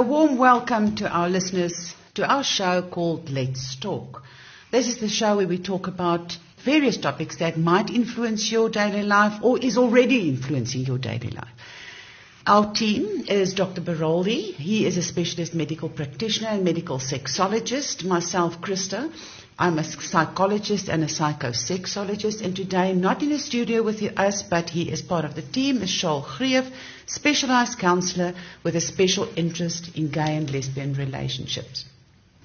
A warm welcome to our listeners to our show called Let's Talk. This is the show where we talk about various topics that might influence your daily life or is already influencing your daily life. Our team is Dr. Baraldi. He is a specialist medical practitioner and medical sexologist. Myself, Krista. I'm a psychologist and a psychosexologist, and today not in the studio with us, but he is part of the team, is Shaul Kriev, specialized counselor with a special interest in gay and lesbian relationships.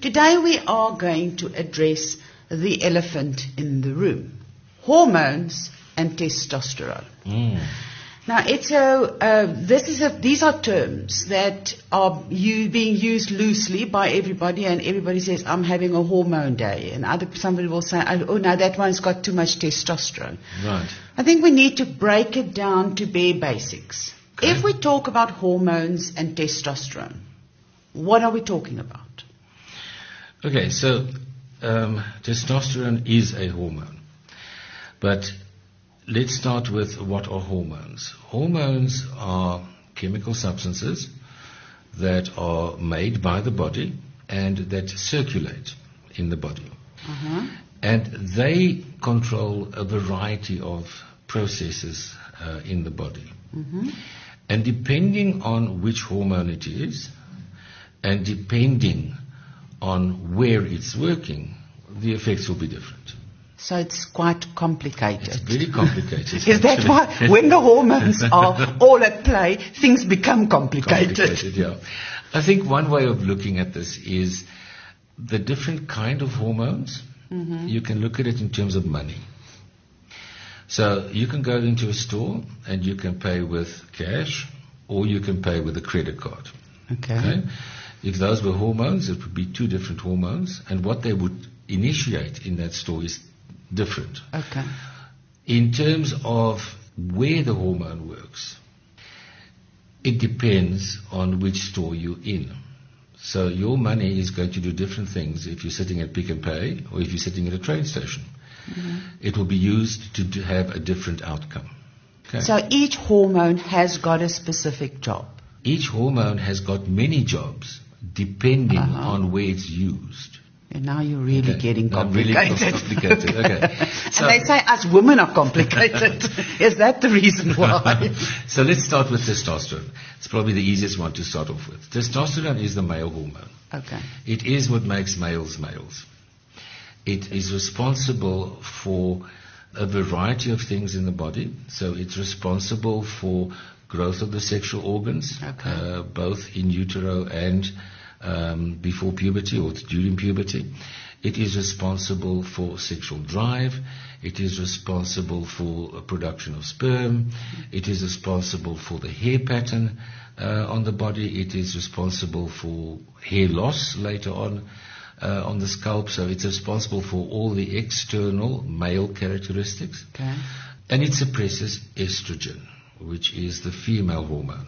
Today we are going to address the elephant in the room, hormones and testosterone. Now, Ezio, these are terms that are being used loosely by everybody, and everybody says, I'm having a hormone day. And somebody will say, oh, no, that one's got too much testosterone. Right. I think we need to break it down to bare basics. Okay. If we talk about hormones and testosterone, what are we talking about? Okay, so testosterone is a hormone, but let's start with what are hormones. Hormones are chemical substances that are made by the body and that circulate in the body. Uh-huh. And they control a variety of processes in the body. Uh-huh. And depending on which hormone it is and depending on where it's working, the effects will be different. So it's quite complicated. It's very complicated. Is that why when the hormones are all at play, things become complicated? Complicated, yeah. I think one way of looking at this is the different kind of hormones. Mm-hmm. You can look at it in terms of money. So you can go into a store and you can pay with cash or you can pay with a credit card. Okay. If those were hormones, it would be two different hormones, and what they would initiate in that store is different. Okay. In terms of where the hormone works, it depends on which store you're in. So your money is going to do different things if you're sitting at Pick n Pay or if you're sitting at a train station. Mm-hmm. It will be used to have a different outcome. Okay. So each hormone has got a specific job. Each hormone has got many jobs depending on where it's used. And now you're really getting complicated. I'm really complicated. Okay. So, and they say us women are complicated. Is that the reason why? So let's start with testosterone. It's probably the easiest one to start off with. Testosterone is the male hormone. Okay. It is what makes males males. It is responsible for a variety of things in the body. So it's responsible for growth of the sexual organs, both in utero and before puberty or during puberty. It is responsible for sexual drive. It is responsible for production of sperm. It is responsible for the hair pattern on the body. It is responsible for hair loss later on the scalp. So it's responsible for all the external male characteristics. Okay. And it suppresses estrogen, which is the female hormone.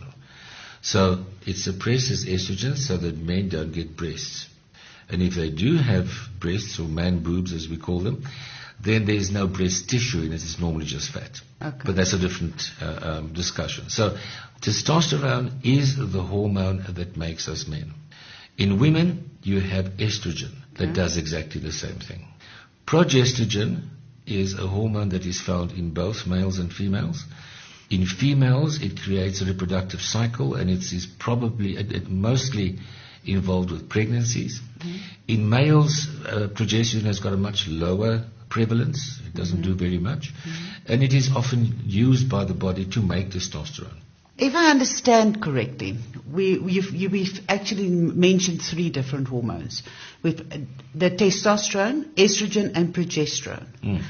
So it suppresses estrogen so that men don't get breasts. And if they do have breasts, or man boobs as we call them, then there is no breast tissue in it. It's normally just fat. Okay. But that's a different discussion. So testosterone is the hormone that makes us men. In women, you have estrogen that does exactly the same thing. Progestogen is a hormone that is found in both males and females. In females, it creates a reproductive cycle, and it is probably mostly involved with pregnancies. Mm-hmm. In males, progesterone has got a much lower prevalence. It doesn't do very much. Mm-hmm. And it is often used by the body to make testosterone. If I understand correctly, we've actually mentioned three different hormones. With the testosterone, estrogen, and progesterone. Mm.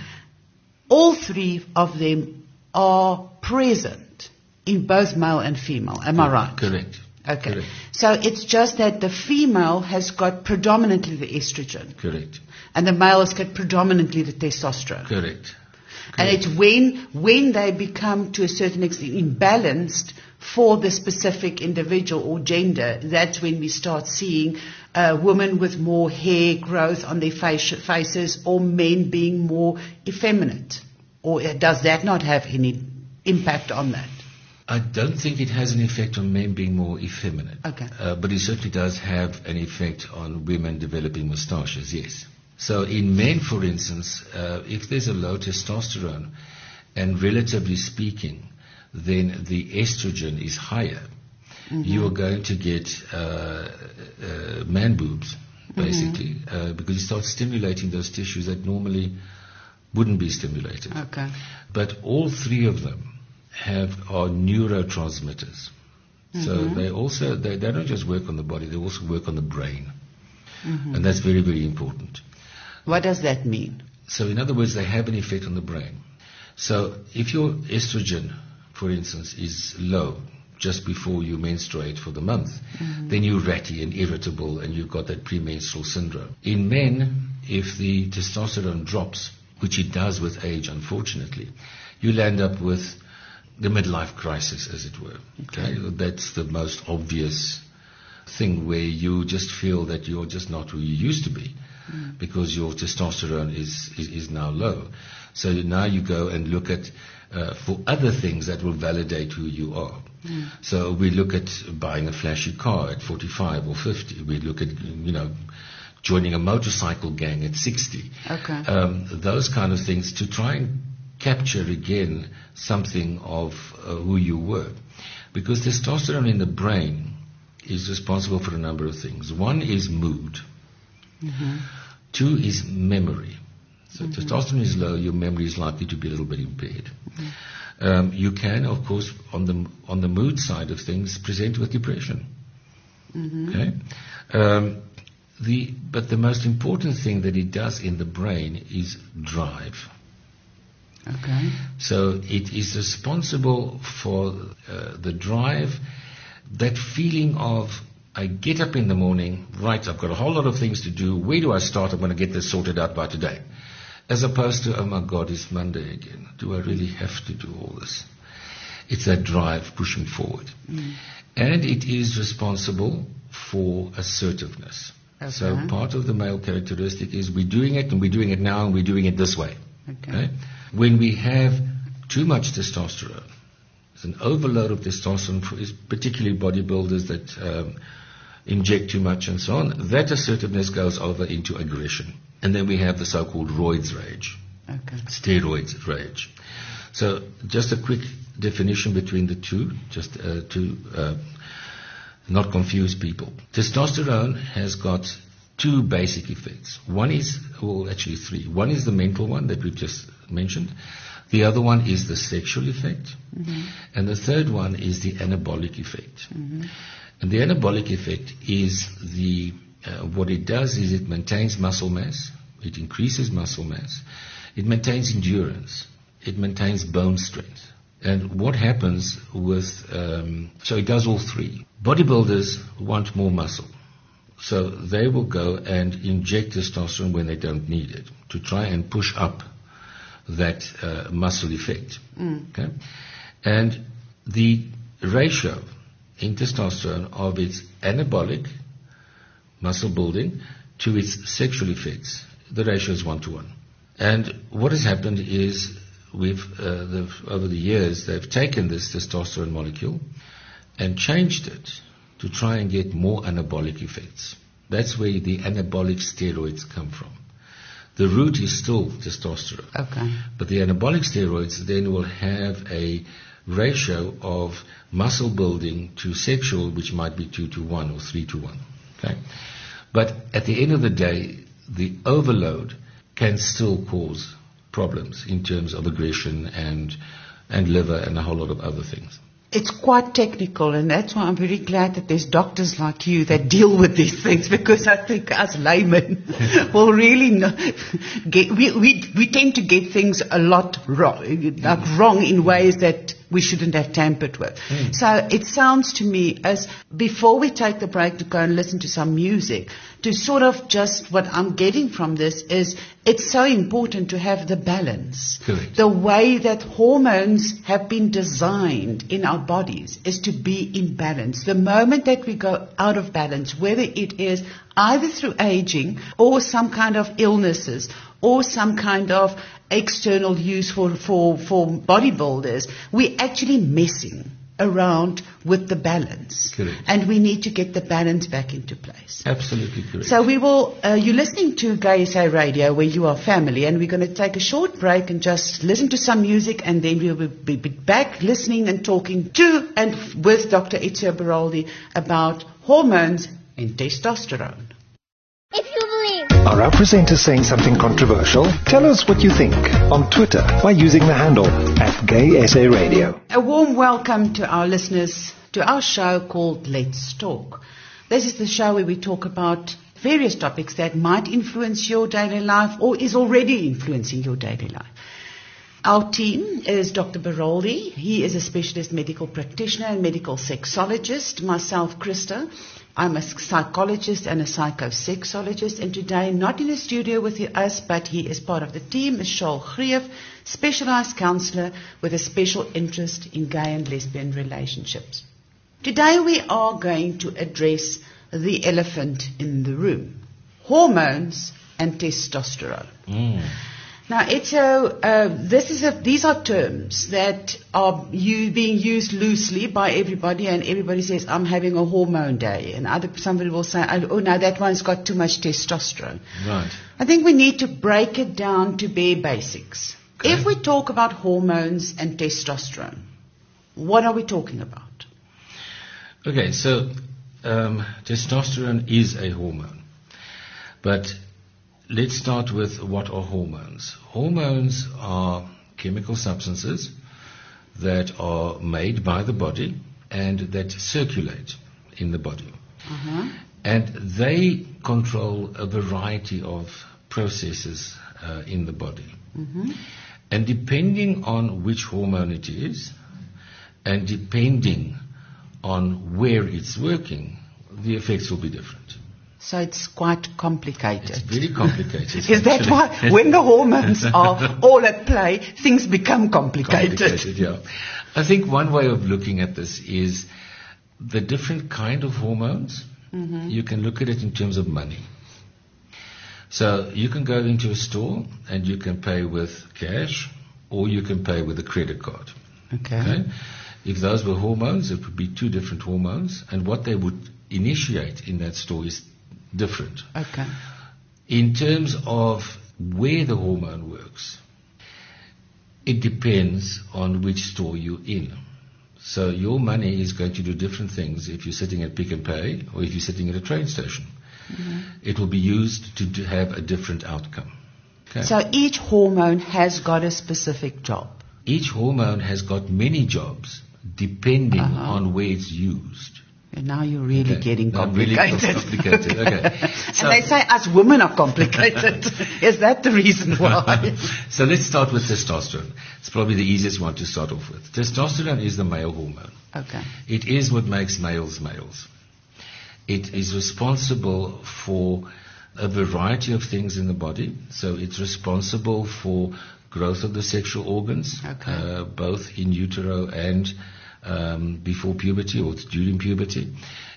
All three of them are present in both male and female. Am I right? Correct. Okay. Correct. So it's just that the female has got predominantly the estrogen. Correct. And the male has got predominantly the testosterone. Correct. And it's when they become to a certain extent imbalanced for the specific individual or gender, that's when we start seeing women with more hair growth on their faces or men being more effeminate. Or does that not have any impact on that? I don't think it has an effect on men being more effeminate. Okay. But it certainly does have an effect on women developing moustaches, yes. So in men, for instance, if there's a low testosterone, and relatively speaking, then the estrogen is higher, mm-hmm. you are going to get man boobs, basically, mm-hmm. Because you start stimulating those tissues that normally wouldn't be stimulated. Okay. But all three of them are neurotransmitters. Mm-hmm. So they don't just work on the body, they also work on the brain. Mm-hmm. And that's very, very important. What does that mean? So in other words, they have an effect on the brain. So if your estrogen, for instance, is low just before you menstruate for the month, mm-hmm. then you're ratty and irritable and you've got that premenstrual syndrome. In men, if the testosterone drops, which it does with age, unfortunately, you'll end up with the midlife crisis, as it were. Okay. That's the most obvious thing where you just feel that you're just not who you used to be because your testosterone is now low. So now you go and look at for other things that will validate who you are. Mm. So we look at buying a flashy car at 45 or 50. We look at, joining a motorcycle gang at 60. Okay. Those kind of things to try and capture again something of who you were. Because testosterone in the brain is responsible for a number of things. One is mood. Mm-hmm. Two is memory. So mm-hmm. testosterone is low, your memory is likely to be a little bit impaired. Mm-hmm. You can, of course, on the mood side of things, present with depression. Mm-hmm. Okay? But the most important thing that it does in the brain is drive. Okay. So it is responsible for the drive, that feeling of, I get up in the morning, right, I've got a whole lot of things to do, where do I start? I'm going to get this sorted out by today. As opposed to, oh my God, it's Monday again. Do I really have to do all this? It's that drive pushing forward. Mm. And it is responsible for assertiveness. Okay. So part of the male characteristic is we're doing it, and we're doing it now, and we're doing it this way. Okay. Right? When we have too much testosterone, it's an overload of testosterone, particularly bodybuilders that inject too much and so on, that assertiveness goes over into aggression. And then we have the so-called roids rage, okay. Steroids rage. So just a quick definition between the two, just to not confuse people. Testosterone has got two basic effects. One is, well, actually three. One is the mental one that we've just mentioned. The other one is the sexual effect. Mm-hmm. And the third one is the anabolic effect. Mm-hmm. And the anabolic effect is what it does is it maintains muscle mass. It increases muscle mass. It maintains endurance. It maintains bone strength. And what happens with, so it does all three. Bodybuilders want more muscle. So they will go and inject testosterone when they don't need it to try and push up that muscle effect. Mm. Okay? And the ratio in testosterone of its anabolic muscle building to its sexual effects, the ratio is 1:1. And what has happened is over the years, they've taken this testosterone molecule and changed it to try and get more anabolic effects. That's where the anabolic steroids come from. The root is still testosterone. Okay. But the anabolic steroids then will have a ratio of muscle building to sexual, which might be 2:1 or 3:1. Okay. But at the end of the day, the overload can still cause problems in terms of aggression and liver and a whole lot of other things. It's quite technical, and that's why I'm very glad that there's doctors like you that deal with these things, because I think us laymen will really we tend to get things a lot wrong, wrong in ways that we shouldn't have tampered with. Mm. So it sounds to me as, before we take the break to go and listen to some music, to sort of just what I'm getting from this is it's so important to have the balance. Correct. The way that hormones have been designed in our bodies is to be in balance. The moment that we go out of balance, whether it is either through aging or some kind of illnesses or some kind of external use for bodybuilders, we're actually messing around with the balance. Correct. And we need to get the balance back into place. Absolutely correct. So we will, you're listening to GaySA Radio, where you are family, and we're going to take a short break and just listen to some music, and then we'll be back listening and talking to and with Dr. Ezio Baraldi about hormones and testosterone. If you believe. Are our presenters saying something controversial? Tell us what you think on Twitter by using the handle @GaySARadio. A warm welcome to our listeners to our show called Let's Talk. This is the show where we talk about various topics that might influence your daily life or is already influencing your daily life. Our team is Dr. Baraldi. He is a specialist medical practitioner and medical sexologist. Myself, Krista. I'm a psychologist and a psychosexologist, and today not in the studio with us, but he is part of the team, is Shaul Kriev, specialized counselor with a special interest in gay and lesbian relationships. Today we are going to address the elephant in the room, hormones and testosterone. Now, Ezio, these are terms that are being used loosely by everybody, and everybody says, I'm having a hormone day. And somebody will say, oh, no, that one's got too much testosterone. Right. I think we need to break it down to bare basics. Okay. If we talk about hormones and testosterone, what are we talking about? Okay, so testosterone is a hormone, but let's start with what are hormones. Hormones are chemical substances that are made by the body and that circulate in the body. Mm-hmm. And they control a variety of processes in the body. Mm-hmm. And depending on which hormone it is, and depending on where it's working, the effects will be different. So it's quite complicated. It's very complicated. Is that why, when the hormones are all at play, things become complicated? Complicated, yeah. I think one way of looking at this is the different kind of hormones. Mm-hmm. You can look at it in terms of money. So you can go into a store and you can pay with cash, or you can pay with a credit card. Okay. If those were hormones, it would be two different hormones, and what they would initiate in that store is different. Okay. In terms of where the hormone works, it depends on which store you're in. So your money is going to do different things if you're sitting at Pick n Pay or if you're sitting at a train station. Mm-hmm. It will be used to have a different outcome. Okay. So each hormone has got a specific job. Each hormone has got many jobs depending on where it's used. And now you're really getting complicated. Really complicated. Okay. So, and they say us women are complicated. Is that the reason why? So let's start with testosterone. It's probably the easiest one to start off with. Testosterone is the male hormone. Okay. It is what makes males males. It is responsible for a variety of things in the body. So it's responsible for growth of the sexual organs, both in utero and before puberty or during puberty.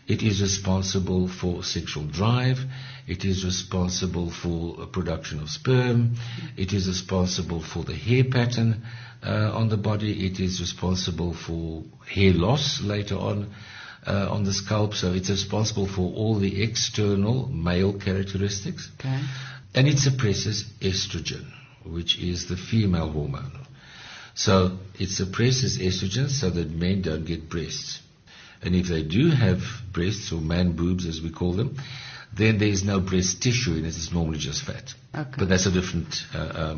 It is responsible for sexual drive. It is responsible for production of sperm. It is responsible for the hair pattern on the body. It is responsible for hair loss later on the scalp. So it's responsible for all the external male characteristics. Okay. And it suppresses estrogen, which is the female hormone. So it suppresses estrogen so that men don't get breasts. And if they do have breasts, or man boobs as we call them, then there is no breast tissue in it. It's normally just fat. Okay. But that's a different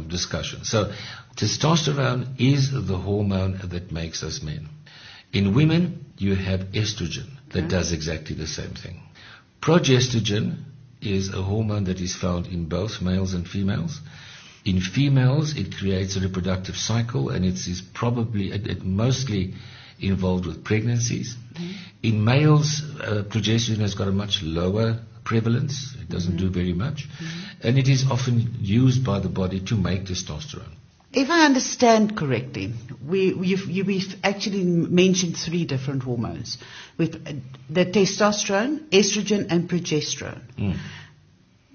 discussion. So testosterone is the hormone that makes us men. In women, you have estrogen that does exactly the same thing. Progestogen is a hormone that is found in both males and females. In females, it creates a reproductive cycle, and it is probably mostly involved with pregnancies. Mm-hmm. In males, progesterone has got a much lower prevalence. It doesn't do very much. Mm-hmm. And it is often used by the body to make testosterone. If I understand correctly, we've actually mentioned three different hormones. The testosterone, estrogen, and progesterone. Mm.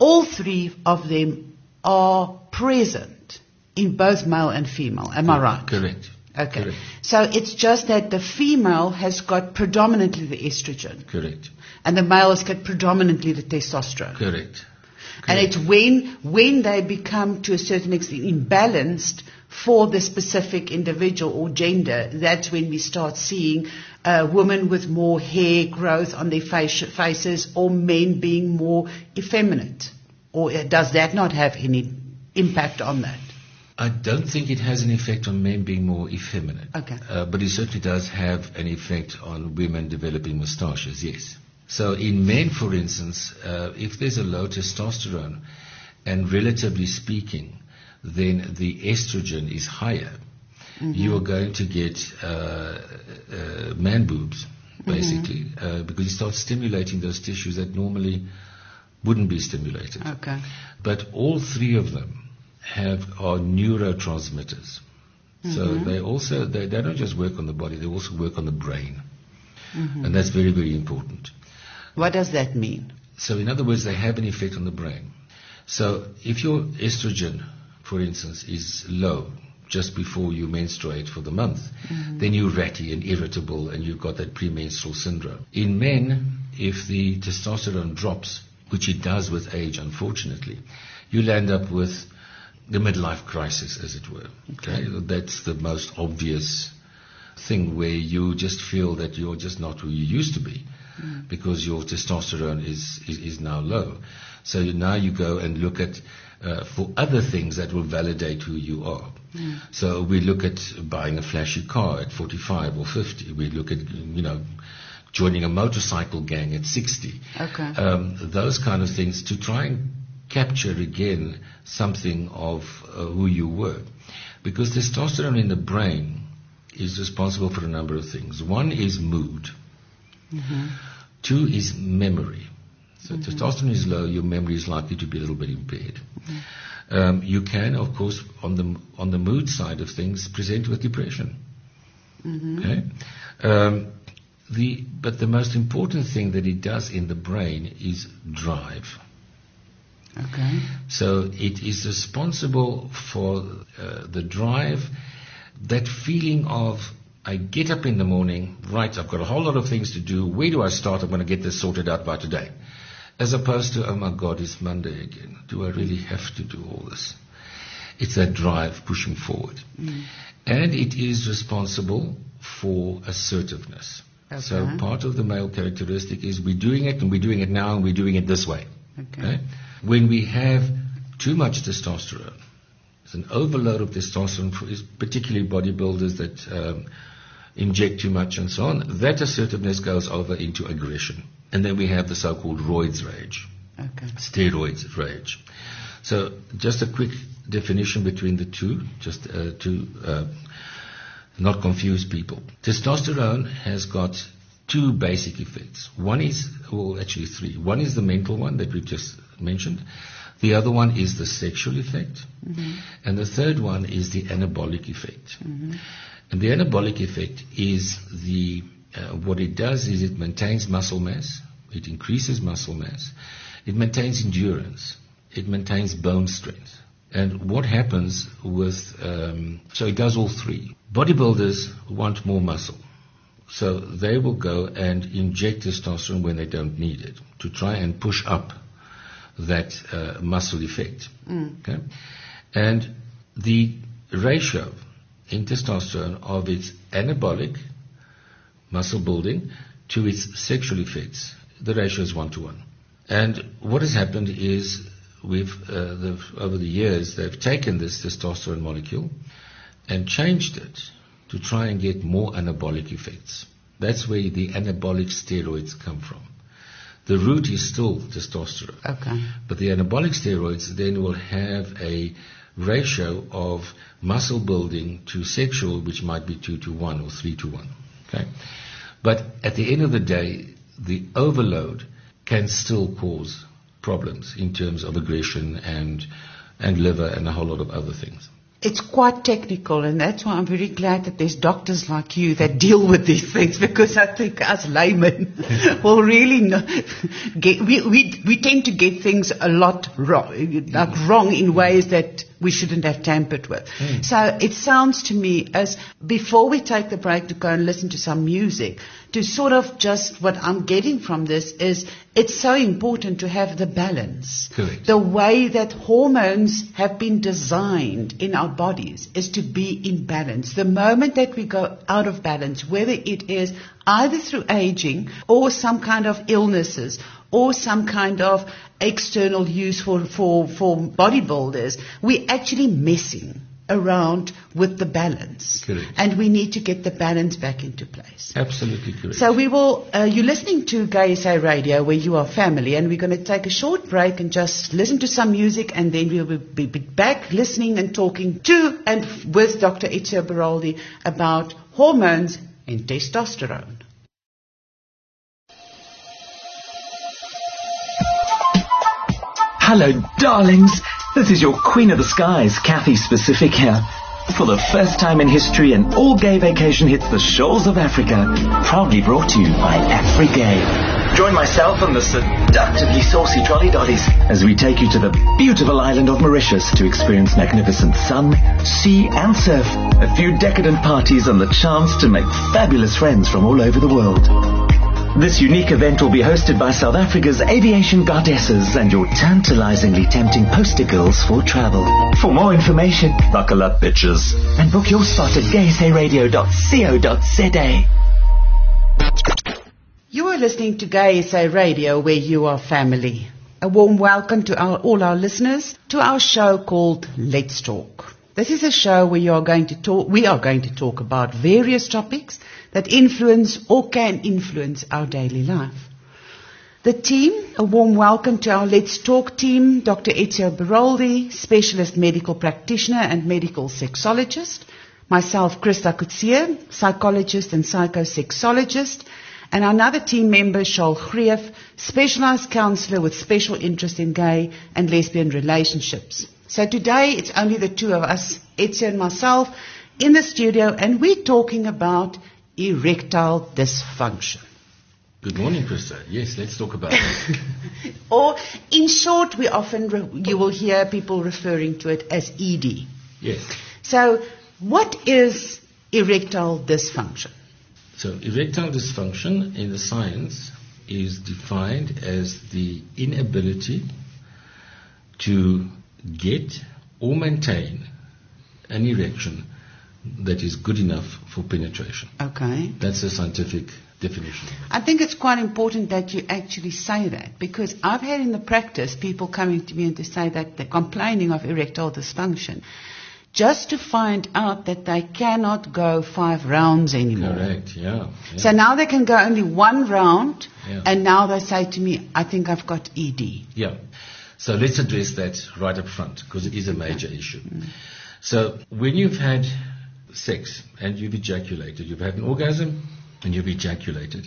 All three of them are present in both male and female. Am I right? Correct. Okay. Correct. So it's just that the female has got predominantly the estrogen. Correct. And the male has got predominantly the testosterone. Correct. Correct. And it's when they become, to a certain extent, imbalanced for the specific individual or gender, that's when we start seeing women with more hair growth on their faces or men being more effeminate. Or does that not have any impact on that? I don't think it has an effect on men being more effeminate. Okay. But it certainly does have an effect on women developing moustaches, yes. So in men, for instance, if there's a low testosterone, and relatively speaking, then the estrogen is higher, mm-hmm. you are going to get man boobs, basically, mm-hmm. Because you start stimulating those tissues that normally wouldn't be stimulated. Okay. But all three of them are neurotransmitters. Mm-hmm. So they don't just work on the body, they also work on the brain. Mm-hmm. And that's very, very important. What does that mean? So in other words, they have an effect on the brain. So if your estrogen, for instance, is low just before you menstruate for the month, mm-hmm. then you're ratty and irritable and you've got that premenstrual syndrome. In men, if the testosterone drops, which it does with age, unfortunately, you'll end up with the midlife crisis, as it were. Okay. That's the most obvious thing where you just feel that you're just not who you used to be because your testosterone is now low. So now you go and look at for other things that will validate who you are. Mm. So we look at buying a flashy car at 45 or 50. We look at, joining a motorcycle gang at 60. Okay. Those kind of things to try and capture again something of who you were. Because testosterone in the brain is responsible for a number of things. One is mood. Mm-hmm. Two is memory. So mm-hmm. testosterone is low, your memory is likely to be a little bit impaired. Mm-hmm. You can, of course, on the mood side of things, present with depression. Mm-hmm. Okay? But the most important thing that it does in the brain is drive. Okay. So it is responsible for the drive, that feeling of, I get up in the morning, right, I've got a whole lot of things to do, where do I start? I'm going to get this sorted out by today. As opposed to, oh my God, it's Monday again. Do I really have to do all this? It's that drive pushing forward. Mm. And it is responsible for assertiveness. Okay. So part of the male characteristic is we're doing it, and we're doing it now, and we're doing it this way. Okay. Right? When we have too much testosterone, it's an overload of testosterone, particularly bodybuilders that inject too much and so on, that assertiveness goes over into aggression. And then we have the so-called roids rage, okay. steroids rage. So just a quick definition between the two, just to not confuse people. Testosterone has got two basic effects. One is, well, actually three. One is the mental one that we've just mentioned. The other one is the sexual effect. Mm-hmm. And the third one is the anabolic effect. Mm-hmm. And the anabolic effect is what it does is it maintains muscle mass. It increases muscle mass. It maintains endurance. It maintains bone strength. And what happens with, so it does all three. Bodybuilders want more muscle. So they will go and inject testosterone when they don't need it to try and push up that muscle effect. Mm. Okay? And the ratio in testosterone of its anabolic muscle building to its sexual effects, the ratio is 1:1. And what has happened is over the years, they've taken this testosterone molecule and changed it to try and get more anabolic effects. That's where the anabolic steroids come from. The root is still testosterone. Okay. But the anabolic steroids then will have a ratio of muscle building to sexual, which might be 2:1 or 3:1. Okay. But at the end of the day, the overload can still cause problems in terms of aggression and liver and a whole lot of other things. It's quite technical, and that's why I'm very glad that there's doctors like you that deal with these things, because I think us laymen will really we tend to get things a lot wrong in ways that we shouldn't have tampered with. Mm. So it sounds to me as before we take the break to go and listen to some music, to sort of just what I'm getting from this is it's so important to have the balance. Correct. The way that hormones have been designed in our bodies is to be in balance. The moment that we go out of balance, whether it is either through aging or some kind of illnesses or some kind of external use for bodybuilders, we're actually messing around with the balance. Correct. And we need to get the balance back into place. Absolutely correct. So we will, you're listening to GaySA Radio, where you are family, and we're going to take a short break and just listen to some music, and then we'll be back listening and talking to and with Dr. Ezio Baraldi about hormones and testosterone. Hello, darlings. This is your Queen of the Skies, Kathy Specific here. For the first time in history, an all-gay vacation hits the shores of Africa. Proudly brought to you by AfriGay. Join myself and the seductively saucy trolley dollies as we take you to the beautiful island of Mauritius to experience magnificent sun, sea and surf, a few decadent parties and the chance to make fabulous friends from all over the world. This unique event will be hosted by South Africa's aviation goddesses and your tantalizingly tempting poster girls for travel. For more information, buckle up, bitches, and book your spot at gaysaradio.co.za. You are listening to GaySA Radio, where you are family. A warm welcome to all our listeners to our show called Let's Talk. This is a show where we are going to talk about various topics that influence or can influence our daily life. The team, a warm welcome to our Let's Talk team, Dr. Ezio Baraldi, specialist medical practitioner and medical sexologist, myself, Krista Kutsia, psychologist and psychosexologist, and another team member, Shaul Kriev, specialized counselor with special interest in gay and lesbian relationships. So today it's only the two of us, Ezio and myself, in the studio, and we're talking about erectile dysfunction. Good morning, Krista. Yes, let's talk about it. Or, in short, we often you will hear people referring to it as ED. Yes. So, what is erectile dysfunction? So, erectile dysfunction in the science is defined as the inability to get or maintain an erection that is good enough for penetration. Okay. That's the scientific definition. I think it's quite important that you actually say that, because I've had in the practice people coming to me and to say that they're complaining of erectile dysfunction just to find out that they cannot go 5 rounds anymore. Correct, yeah. So now they can go only 1 round, and now they say to me, I think I've got ED. Yeah. So let's address that right up front, because it is a major issue. Mm. So when you've had sex and you've ejaculated, you've had an orgasm and you've ejaculated,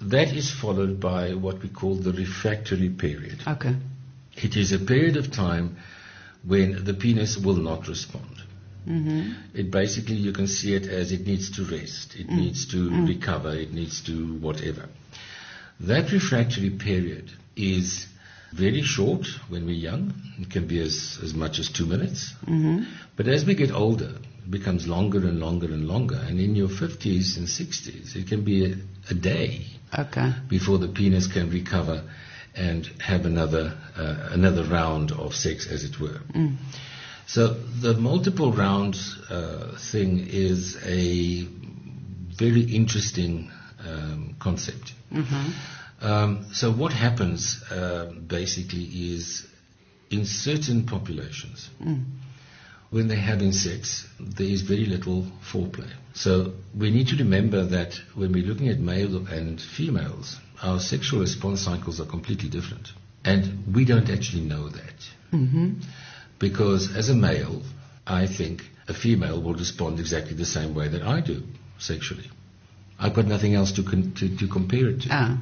that is followed by what we call the refractory period. Okay. It is a period of time when the penis will not respond. Mm-hmm. It basically, you can see it as it needs to rest, it needs to recover, it needs to whatever. That refractory period is very short when we're young. It can be as much as 2 minutes. Mm-hmm. But as we get older, it becomes longer and longer and longer. And in your 50s and 60s, it can be a day before the penis can recover and have another round of sex, as it were. Mm. So the multiple round thing is a very interesting concept. Mm-hmm. So what happens basically is, in certain populations, when they're having sex, there is very little foreplay. So we need to remember that when we're looking at males and females, our sexual response cycles are completely different. And we don't actually know that. Mm-hmm. Because as a male, I think a female will respond exactly the same way that I do sexually. I've got nothing else to compare it to. Ah.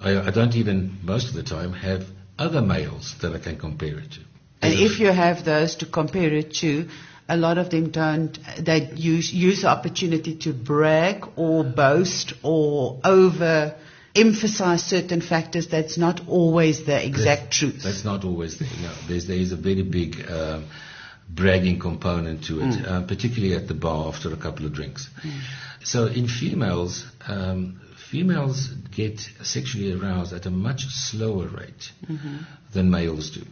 I don't even, most of the time, have other males that I can compare it to. And if you have those to compare it to, a lot of them don't, they use the opportunity to brag or boast or overemphasize certain factors. That's not always the exact truth. That's not always there. No, there is a very big bragging component to it, particularly at the bar after a couple of drinks. So in females, females get sexually aroused at a much slower rate than males do.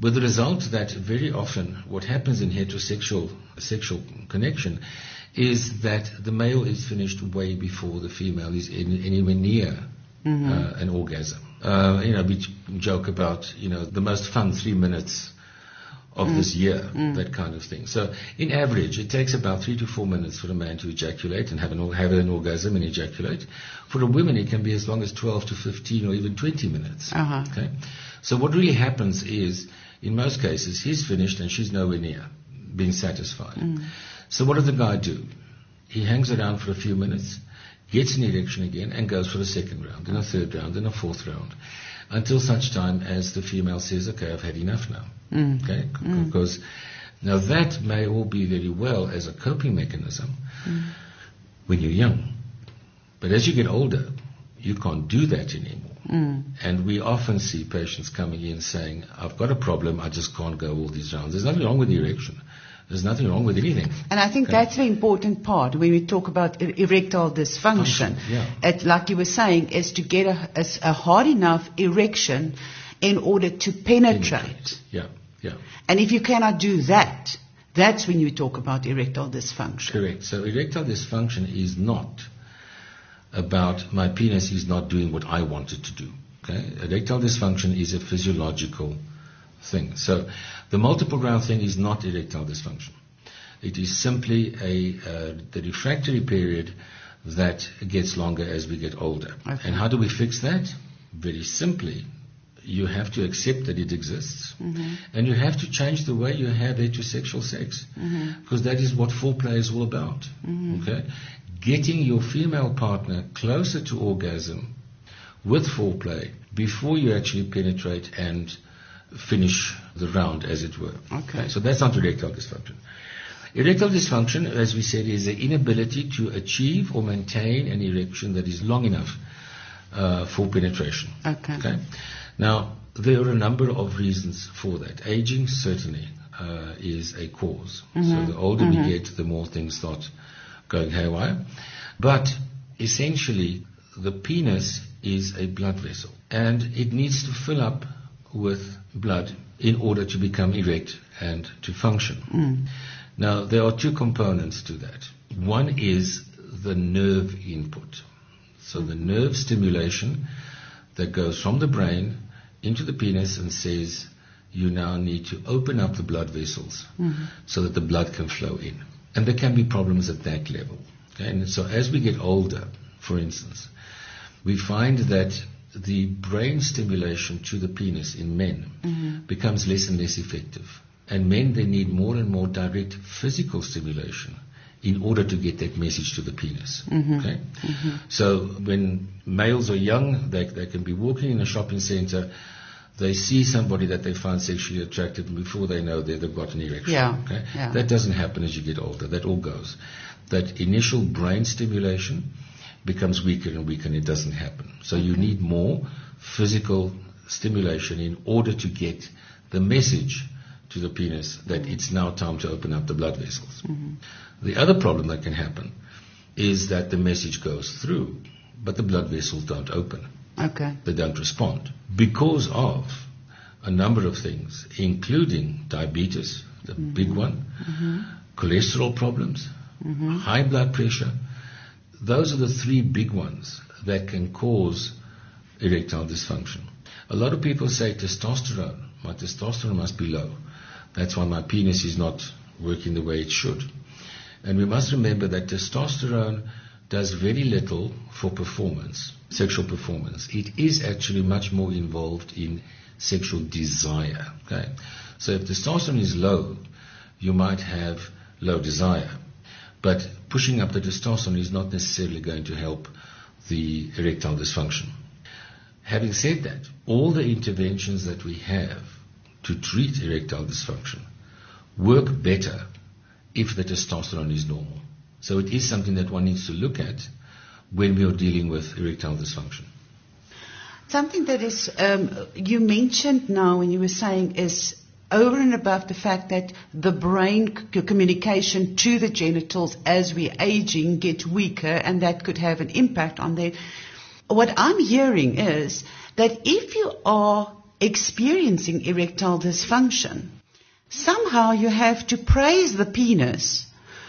With the result that very often what happens in heterosexual sexual connection is that the male is finished way before the female is anywhere near an orgasm. We joke about, the most fun 3 minutes of this year, that kind of thing. So in average, it takes about 3 to 4 minutes for a man to ejaculate and have an orgasm and ejaculate. For a woman, it can be as long as 12 to 15 or even 20 minutes. Okay? So what really happens is, in most cases, he's finished and she's nowhere near being satisfied. So what does the guy do? He hangs around for a few minutes, gets an erection again, and goes for a second round, and a third round, and a fourth round, until such time as the female says, okay, I've had enough now. Okay? Because now that may all be very well as a coping mechanism when you're young. But as you get older, you can't do that anymore. And we often see patients coming in saying, I've got a problem, I just can't go all these rounds. There's nothing wrong with the erection. There's nothing wrong with anything. And I think that's the important part when we talk about erectile dysfunction. It, like you were saying, is to get a hard enough erection in order to penetrate. And if you cannot do that, that's when you talk about erectile dysfunction. Correct. So erectile dysfunction is not about my penis is not doing what I want it to do. Okay? Erectile dysfunction is a physiological thing. So the multiple round thing is not erectile dysfunction. It is simply the refractory period that gets longer as we get older. Okay. And how do we fix that? Very simply, you have to accept that it exists, and you have to change the way you have heterosexual sex, because that is what foreplay is all about. Okay, getting your female partner closer to orgasm with foreplay before you actually penetrate and finish the round, as it were. Okay. So that's not erectile dysfunction. Erectile dysfunction, as we said, is the inability to achieve or maintain an erection that is long enough for penetration. Okay. Now, there are a number of reasons for that. Aging certainly is a cause. So the older we get, the more things start going haywire. But essentially, the penis is a blood vessel, and it needs to fill up with blood in order to become erect and to function. Now, there are two components to that. One is the nerve input. So the nerve stimulation that goes from the brain into the penis and says, you now need to open up the blood vessels so that the blood can flow in. And there can be problems at that level. Okay? And so as we get older, for instance, we find that the brain stimulation to the penis in men becomes less and less effective. And men, they need more and more direct physical stimulation in order to get that message to the penis. Okay? So when males are young, they can be walking in a shopping center, they see somebody that they find sexually attractive, and before they know they've got an erection. Okay? That doesn't happen as you get older. That all goes. That initial brain stimulation becomes weaker and weaker, and it doesn't happen. So you need more physical stimulation in order to get the message to the penis that it's now time to open up the blood vessels. The other problem that can happen is that the message goes through, but the blood vessels don't open. They don't respond because of a number of things, including diabetes, the big one, cholesterol problems, high blood pressure. Those are the three big ones that can cause erectile dysfunction. A lot of people say testosterone. My testosterone must be low. That's why my penis is not working the way it should. And we must remember that testosterone does very little for performance, sexual performance. It is actually much more involved in sexual desire. Okay? So if testosterone is low, you might have low desire. But pushing up the testosterone is not necessarily going to help the erectile dysfunction. Having said that, all the interventions that we have to treat erectile dysfunction work better if the testosterone is normal. So it is something that one needs to look at when we are dealing with erectile dysfunction. Something that is, you mentioned now when you were saying is over and above the fact that the brain communication to the genitals as we're aging gets weaker, and that could have an impact on their... What I'm hearing is that if you are experiencing erectile dysfunction, somehow you have to praise the penis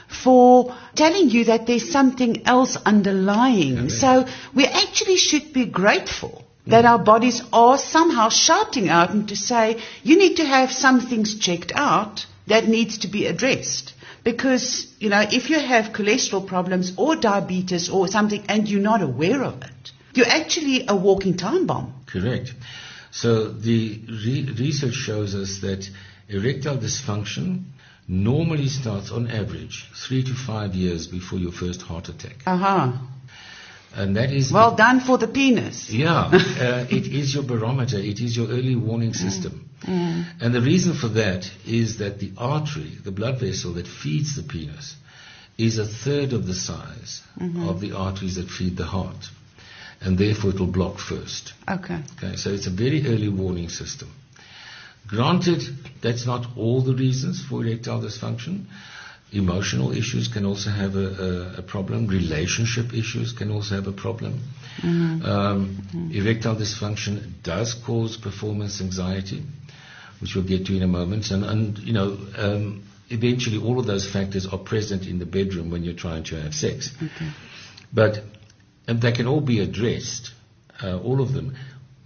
for telling you that there's something else underlying. Yeah, yeah. So we actually should be grateful that our bodies are somehow shouting out and to say, you need to have some things checked out that needs to be addressed. Because, you know, if you have cholesterol problems or diabetes or something and you're not aware of it, you're actually a walking time bomb. Correct. So the research shows us that erectile dysfunction normally starts on average 3 to 5 years before your first heart attack. Uh-huh. And that is... Well done for the penis. Yeah. It is your barometer. It is your early warning system. Mm. And the reason for that is that the artery, the blood vessel that feeds the penis, is a third of the size of the arteries that feed the heart. And therefore it will block first. Okay. So it's a very early warning system. Granted, that's not all the reasons for erectile dysfunction. Emotional issues can also have a problem. Relationship issues can also have a problem. Erectile dysfunction does cause performance anxiety, which we'll get to in a moment. And you know, eventually all of those factors are present in the bedroom when you're trying to have sex. But they can all be addressed, all of them.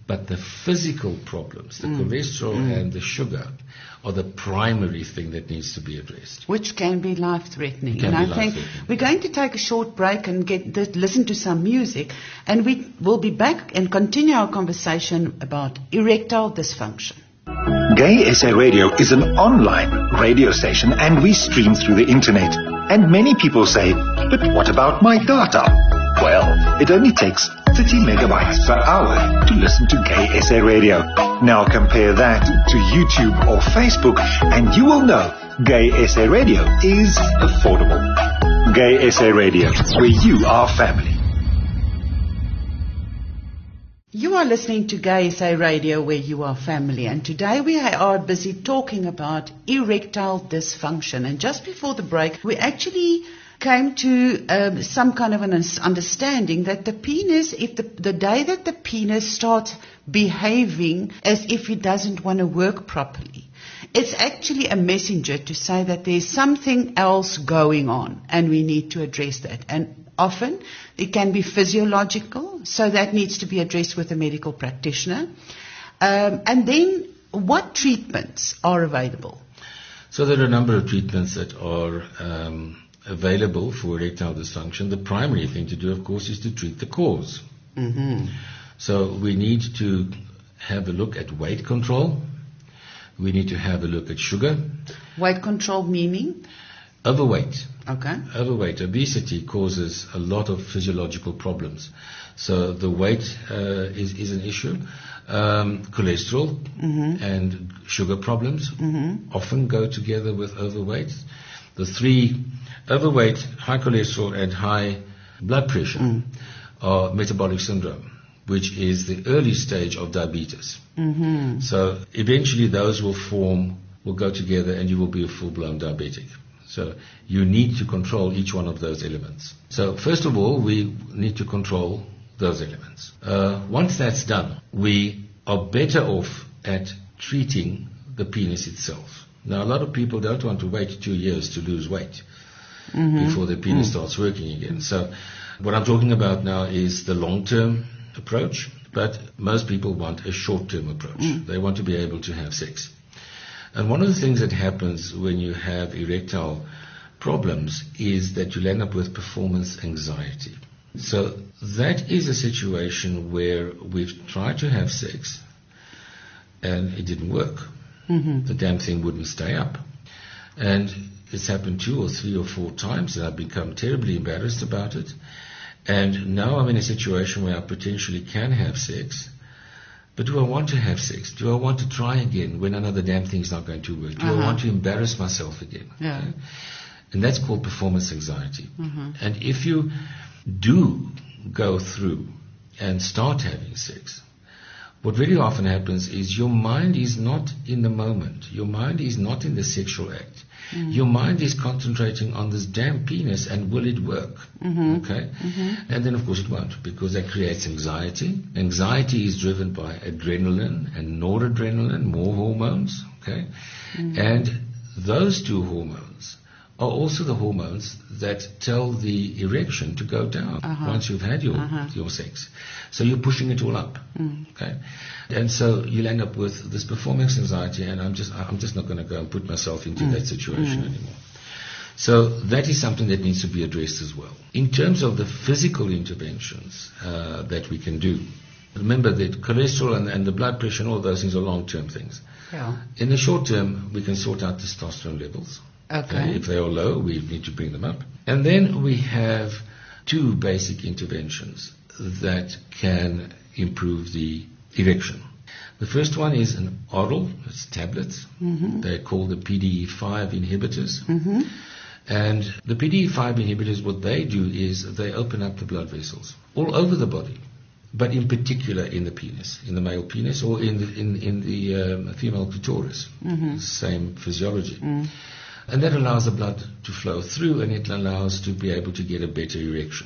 But the physical problems, the cholesterol and the sugar, are the primary thing that needs to be addressed. Which can be life-threatening. And I think we're going to take a short break and listen to some music, and we will be back and continue our conversation about erectile dysfunction. GaySA Radio is an online radio station, and we stream through the internet. And many people say, but what about my data? Well, it only takes 30 megabytes per hour to listen to GaySA Radio. Now compare that to YouTube or Facebook and you will know GaySA Radio is affordable. GaySA Radio, where you are family. You are listening to GaySA Radio, where you are family, and today we are busy talking about erectile dysfunction. And just before the break, we actually came to some kind of an understanding that the penis, if the day that the penis starts behaving as if it doesn't want to work properly, it's actually a messenger to say that there's something else going on and we need to address that. And often it can be physiological, so that needs to be addressed with a medical practitioner. And then what treatments are available? So there are a number of treatments that are... available for erectile dysfunction. The primary thing to do, of course, is to treat the cause. So we need to have a look at weight control. We need to have a look at sugar. Weight control meaning? Overweight. Okay. Overweight. Obesity causes a lot of physiological problems. So the weight is an issue. Cholesterol and sugar problems often go together with overweight. The three, overweight, high cholesterol, and high blood pressure, are metabolic syndrome, which is the early stage of diabetes. So eventually those will go together, and you will be a full-blown diabetic. So you need to control each one of those elements. So first of all, we need to control those elements. Once that's done, we are better off at treating the penis itself. Now, a lot of people don't want to wait 2 years to lose weight before the penis starts working again. So what I'm talking about now is the long-term approach, but most people want a short-term approach. They want to be able to have sex. And one of the things that happens when you have erectile problems is that you'll end up with performance anxiety. So that is a situation where we've tried to have sex and it didn't work. The damn thing wouldn't stay up. And it's happened 2 or 3 or 4 times, and I've become terribly embarrassed about it. And now I'm in a situation where I potentially can have sex, but do I want to have sex? Do I want to try again when another damn thing's not going to work? Do I want to embarrass myself again? Yeah. Okay? And that's called performance anxiety. And if you do go through and start having sex what very often happens is your mind is not in the moment. Your mind is not in the sexual act. Mm-hmm. Your mind is concentrating on this damn penis and will it work? Mm-hmm. Okay? Mm-hmm. And then, of course, it won't, because that creates anxiety. Anxiety is driven by adrenaline and noradrenaline, more hormones. Okay? Mm-hmm. And those two hormones are also the hormones that tell the erection to go down once you've had your sex. So you're pushing it all up. Mm. Okay? And so you'll end up with this performance anxiety, and I'm just not going to go and put myself into that situation anymore. So that is something that needs to be addressed as well. In terms of the physical interventions that we can do, remember that cholesterol and the blood pressure and all those things are long-term things. Yeah. In the short term, we can sort out testosterone levels. Okay. And if they are low, we need to bring them up. And then we have two basic interventions that can improve the erection. The first one is an oral, it's tablets. Mm-hmm. They're called the PDE5 inhibitors. Mm-hmm. And the PDE5 inhibitors, what they do is they open up the blood vessels all over the body, but in particular in the penis, in the male penis, or in the female clitoris. Mm-hmm. Same physiology. Mm. And that allows the blood to flow through, and it allows to be able to get a better erection.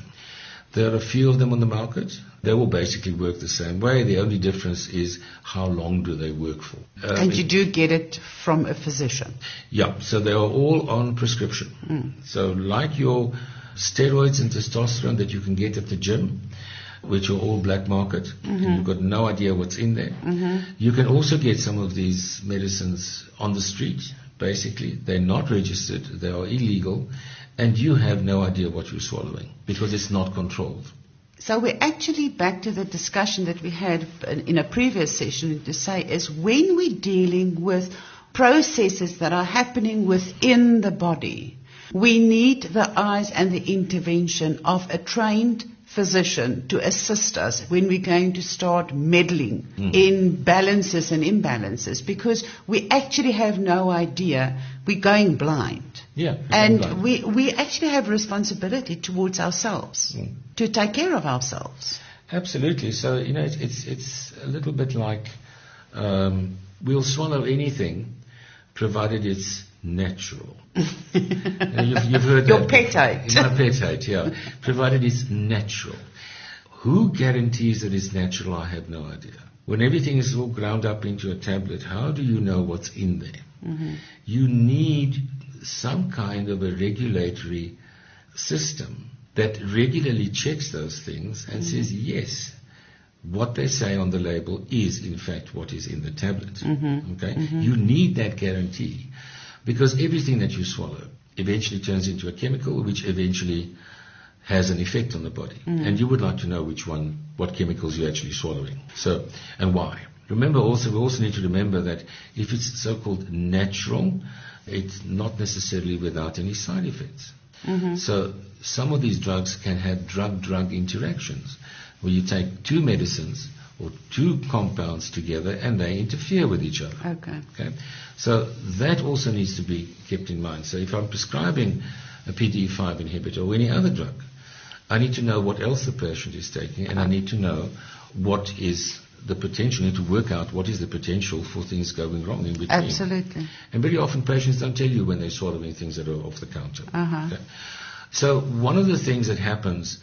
There are a few of them on the market. They will basically work the same way. The only difference is how long do they work for. And you do get it from a physician. Yeah, so they are all on prescription. Mm. So like your steroids and testosterone that you can get at the gym, which are all black market, and you've got no idea what's in there. Mm-hmm. You can also get some of these medicines on the street. Basically, they're not registered, they are illegal, and you have no idea what you're swallowing because it's not controlled. So we're actually back to the discussion that we had in a previous session to say is when we're dealing with processes that are happening within the body, we need the eyes and the intervention of a trained physician to assist us when we're going to start meddling in balances and imbalances, because we actually have no idea. We're going blind. Yeah, and blind. We actually have responsibility towards ourselves to take care of ourselves. Absolutely. So, you know, it's a little bit like we'll swallow anything provided it's natural. You've heard your pet hate. My pet hate, yeah. Provided it's natural. Who guarantees that it's natural? I have no idea. When everything is all ground up into a tablet, how do you know what's in there? Mm-hmm. You need some kind of a regulatory system that regularly checks those things and says, yes, what they say on the label is, in fact, what is in the tablet. Mm-hmm. Okay? Mm-hmm. You need that guarantee. Because everything that you swallow eventually turns into a chemical which eventually has an effect on the body. Mm. And you would like to know which one, what chemicals you're actually swallowing. So, and why. Remember also, we also need to remember that if it's so-called natural, it's not necessarily without any side effects. Mm-hmm. So some of these drugs can have drug-drug interactions where you take two medicines or two compounds together, and they interfere with each other. Okay. So that also needs to be kept in mind. So if I'm prescribing a PDE5 inhibitor or any other drug, I need to know what else the patient is taking, and I need to know what is the potential. I need to work out what is the potential for things going wrong in between. Absolutely. And very often patients don't tell you when they're swallowing things that are off the counter. Okay. So one of the things that happens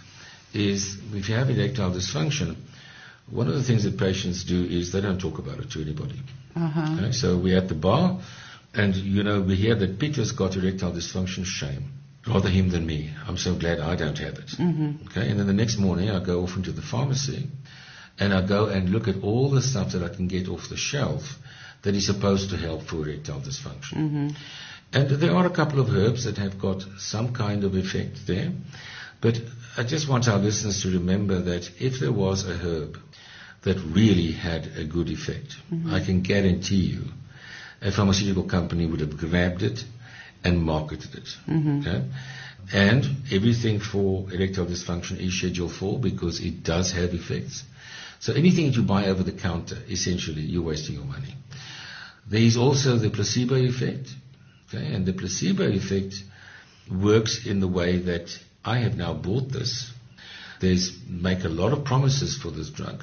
is if you have erectile dysfunction, one of the things that patients do is they don't talk about it to anybody. Okay, so we're at the bar, and, you know, we hear that Peter's got erectile dysfunction. Shame. Rather him than me. I'm so glad I don't have it. Mm-hmm. Okay, and then the next morning I go off into the pharmacy, and I go and look at all the stuff that I can get off the shelf that is supposed to help for erectile dysfunction. Mm-hmm. And there are a couple of herbs that have got some kind of effect there, but I just want our listeners to remember that if there was a herb that really had a good effect, I can guarantee you a pharmaceutical company would have grabbed it and marketed it. Okay? And everything for erectile dysfunction is Schedule 4 because it does have effects. So anything that you buy over the counter, essentially, you're wasting your money. There is also the placebo effect. Okay? And the placebo effect works in the way that I have now bought this. They make a lot of promises for this drug.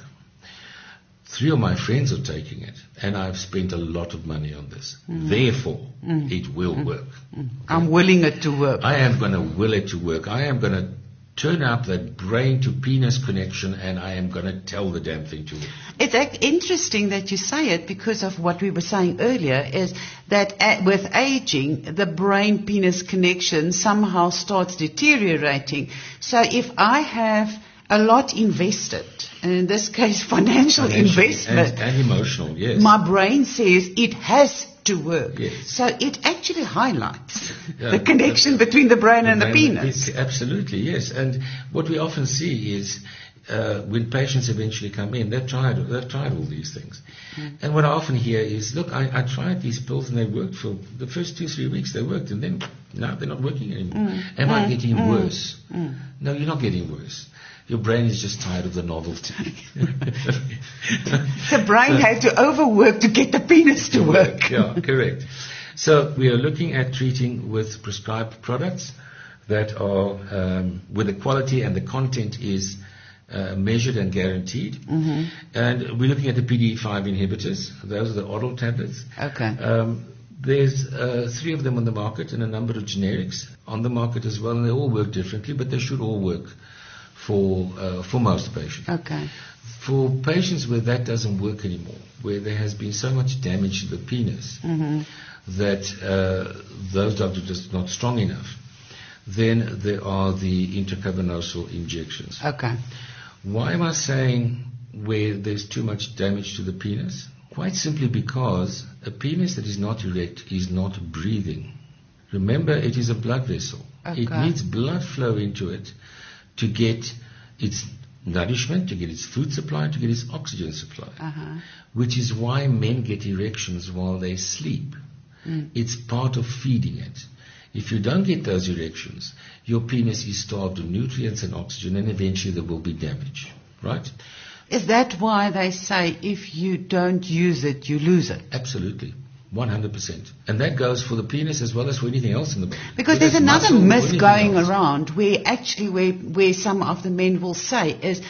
Three of my friends are taking it, and I've spent a lot of money on this. Therefore, it will work. I'm willing it to work. I am going to will it to work. I am going to turn up that brain-to-penis connection, and I am going to tell the damn thing to work. It's interesting that you say it because of what we were saying earlier, is that with aging, the brain-penis connection somehow starts deteriorating. So if I have a lot invested, and in this case financial investment. And emotional, yes. My brain says it has to work. Yes. So it actually highlights the connection between the brain and the penis. Absolutely, yes. And what we often see is when patients eventually come in, they've tried all these things. And what I often hear is, look, I tried these pills and they worked for the first 2-3 weeks, they worked, and then now they're not working anymore. Am I getting worse? No, you're not getting worse. Your brain is just tired of the novelty. The brain had to overwork to get the penis to work. Yeah, correct. So we are looking at treating with prescribed products that are where the quality and the content is measured and guaranteed. And we're looking at the PDE5 inhibitors. Those are the oral tablets. Okay. There's three of them on the market and a number of generics on the market as well, and they all work differently, but they should all work for most patients. Okay. For patients where that doesn't work anymore, where there has been so much damage to the penis that those drugs are just not strong enough, then there are the intracavernosal injections. Okay. Why am I saying where there's too much damage to the penis? Quite simply because a penis that is not erect is not breathing. Remember, it is a blood vessel. Okay. It needs blood flow into it to get its nourishment, to get its food supply, to get its oxygen supply, which is why men get erections while they sleep. It's part of feeding it. If you don't get those erections, your penis is starved of nutrients and oxygen, and eventually there will be damage, right? Is that why they say if you don't use it, you lose it? Absolutely. 100%. And that goes for the penis as well as for anything else in the body. Because there's another myth going around where actually where some of the men will say is,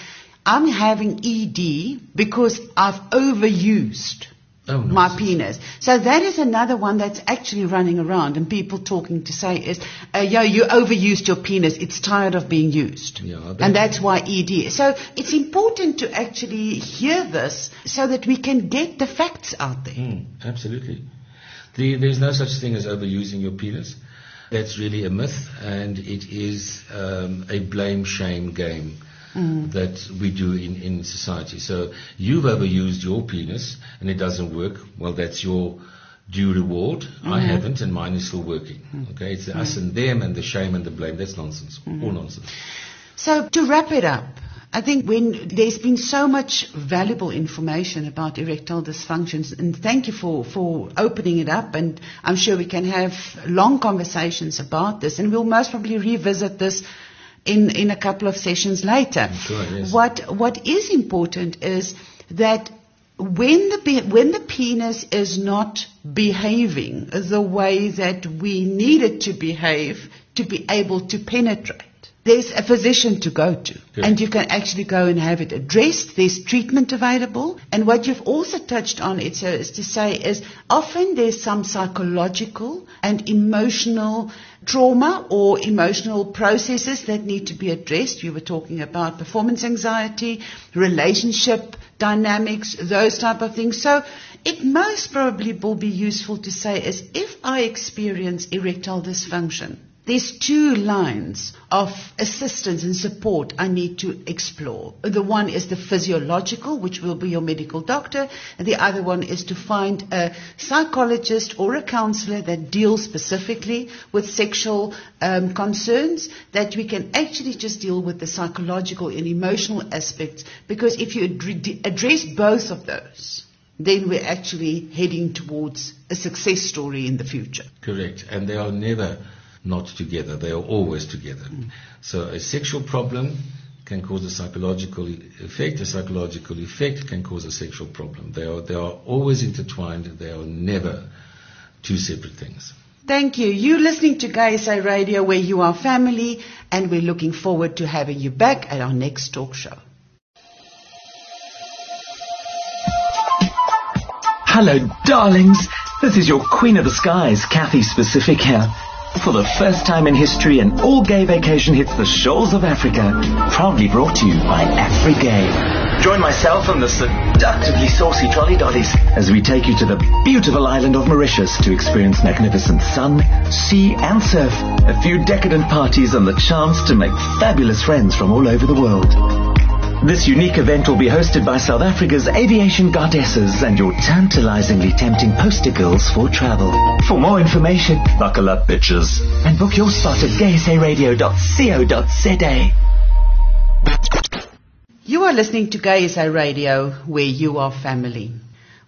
I'm having ED because I've overused my penis. So that is another one that's actually running around and people talking to say is, yo, you overused your penis. It's tired of being used. Yeah, and that's why ED. So it's important to actually hear this so that we can get the facts out there. Absolutely. There's no such thing as overusing your penis. That's really a myth, and it is a blame-shame game that we do in society. So you've overused your penis and it doesn't work. Well, that's your due reward. I haven't, and mine is still working. Okay, it's the us and them and the shame and the blame. That's nonsense, all nonsense. So to wrap it up, I think when there's been so much valuable information about erectile dysfunctions, and thank you for opening it up, and I'm sure we can have long conversations about this, and we'll most probably revisit this in a couple of sessions later. Sure, yes. What is important is that when the penis is not behaving the way that we need it to behave to be able to penetrate, there's a physician to go to. Good. And you can actually go and have it addressed. There's treatment available. And what you've also touched on, Ezio, is to say is often there's some psychological and emotional trauma or emotional processes that need to be addressed. We were talking about performance anxiety, relationship dynamics, those type of things. So it most probably will be useful to say is if I experience erectile dysfunction, there's two lines of assistance and support I need to explore. The one is the physiological, which will be your medical doctor, and the other one is to find a psychologist or a counselor that deals specifically with sexual concerns, that we can actually just deal with the psychological and emotional aspects, because if you address both of those, then we're actually heading towards a success story in the future. Correct, and they are never not together. They are always together. So a sexual problem can cause a psychological effect. A psychological effect can cause a sexual problem. They are always intertwined. They are never two separate things. Thank you. You're listening to GaySA Radio, where you are family, and we're looking forward to having you back at our next talk show. Hello, darlings. This is your Queen of the Skies, Kathy Specific here. For the first time in history, an all-gay vacation hits the shores of Africa. Proudly brought to you by AfriGay. Join myself and the seductively saucy trolley dollies as we take you to the beautiful island of Mauritius to experience magnificent sun, sea and surf, a few decadent parties and the chance to make fabulous friends from all over the world. This unique event will be hosted by South Africa's aviation goddesses and your tantalizingly tempting poster girls for travel. For more information, buckle up, bitches, and book your spot at gaysaradio.co.za. You are listening to GaySA Radio, where you are family.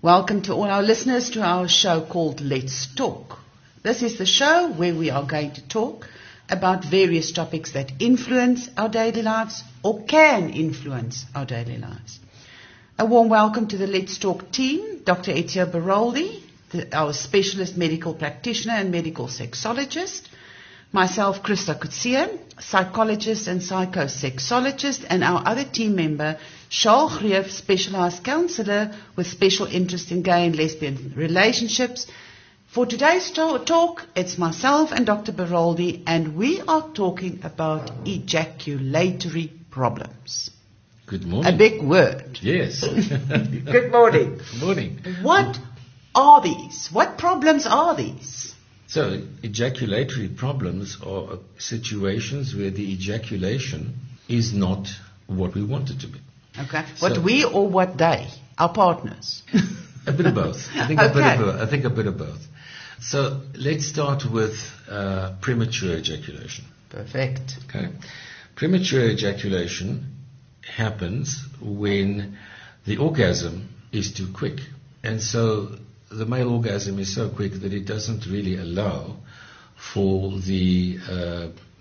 Welcome to all our listeners to our show called Let's Talk. This is the show where we are going to talk about various topics that influence our daily lives or can influence our daily lives. A warm welcome to the Let's Talk team, Dr. Ezio Baraldi, our specialist medical practitioner and medical sexologist, myself, Krista Kutsia, psychologist and psychosexologist, and our other team member, Shaul Kriev, specialized counselor with special interest in gay and lesbian relationships. For today's talk, it's myself and Dr. Baraldi, and we are talking about ejaculatory problems. Good morning. A big word. Yes. Good morning. Good morning. What are these? What problems are these? So, ejaculatory problems are situations where the ejaculation is not what we want it to be. Okay. So what we or what they? Our partners? A bit of both. I think a bit of both. So let's start with premature ejaculation. Perfect. Okay. Premature ejaculation happens when the orgasm is too quick. And so the male orgasm is so quick that it doesn't really allow for the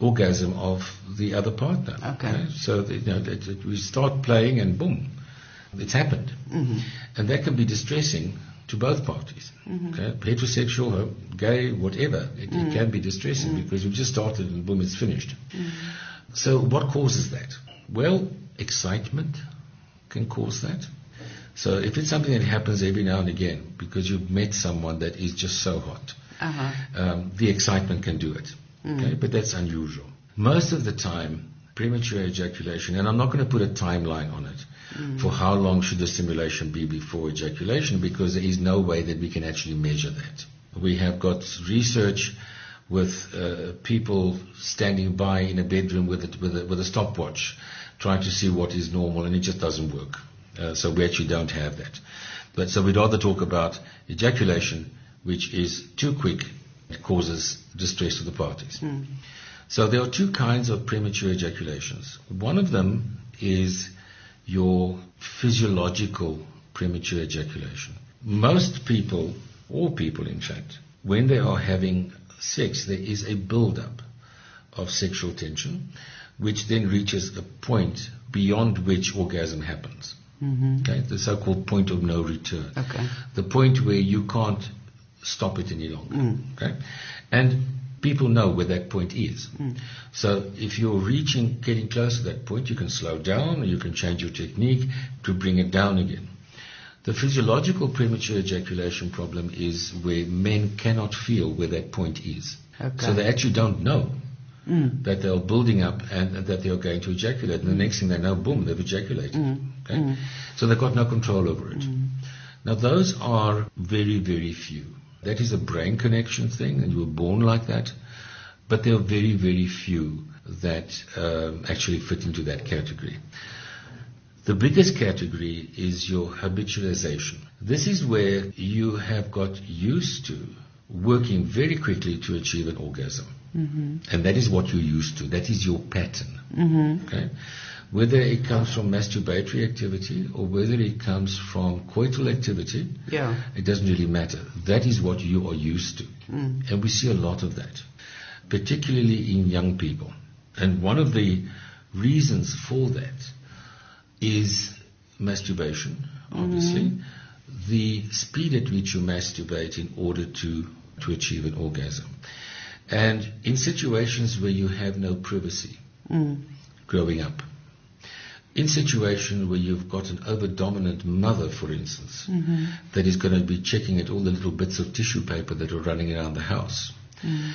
orgasm of the other partner. Okay. Okay? So we start playing and boom, it's happened. Mm-hmm. And that can be distressing to both parties, mm-hmm. okay? Heterosexual, or gay, whatever. It can be distressing because we've just started and boom, it's finished. Mm-hmm. So what causes that? Well, excitement can cause that. So if it's something that happens every now and again because you've met someone that is just so hot, uh-huh. The excitement can do it, okay? But that's unusual. Most of the time, premature ejaculation, and I'm not going to put a timeline on it, for how long should the stimulation be before ejaculation, because there is no way that we can actually measure that. We have got research with people standing by in a bedroom with a stopwatch trying to see what is normal, and it just doesn't work. So we actually don't have that. But so we'd rather talk about ejaculation, which is too quick and causes distress to the parties. Mm. So there are two kinds of premature ejaculations. One of them is your physiological premature ejaculation. Most people, all people in fact, when they are having sex, there is a build-up of sexual tension, which then reaches a point beyond which orgasm happens. Mm-hmm. Okay, the so-called point of no return. Okay. The point where you can't stop it any longer. Mm. Okay, and people know where that point is. Mm. So if you're getting close to that point, you can slow down, or you can change your technique to bring it down again. The physiological premature ejaculation problem is where men cannot feel where that point is. Okay. So they actually don't know that they are building up and that they are going to ejaculate. And the next thing they know, boom, they've ejaculated. Mm. Okay? Mm. So they've got no control over it. Mm. Now those are very, very few. That is a brain connection thing, and you were born like that. But there are very, very few that actually fit into that category. The biggest category is your habitualization. This is where you have got used to working very quickly to achieve an orgasm. Mm-hmm. And that is what you're used to. That is your pattern. Mm-hmm. Okay? Whether it comes from masturbatory activity or whether it comes from coital activity, it doesn't really matter. That is what you are used to. Mm. And we see a lot of that, particularly in young people. And one of the reasons for that is masturbation, obviously. Mm. The speed at which you masturbate in order to achieve an orgasm. And in situations where you have no privacy growing up, in situation where you've got an over-dominant mother, for instance, mm-hmm. that is going to be checking at all the little bits of tissue paper that are running around the house, mm.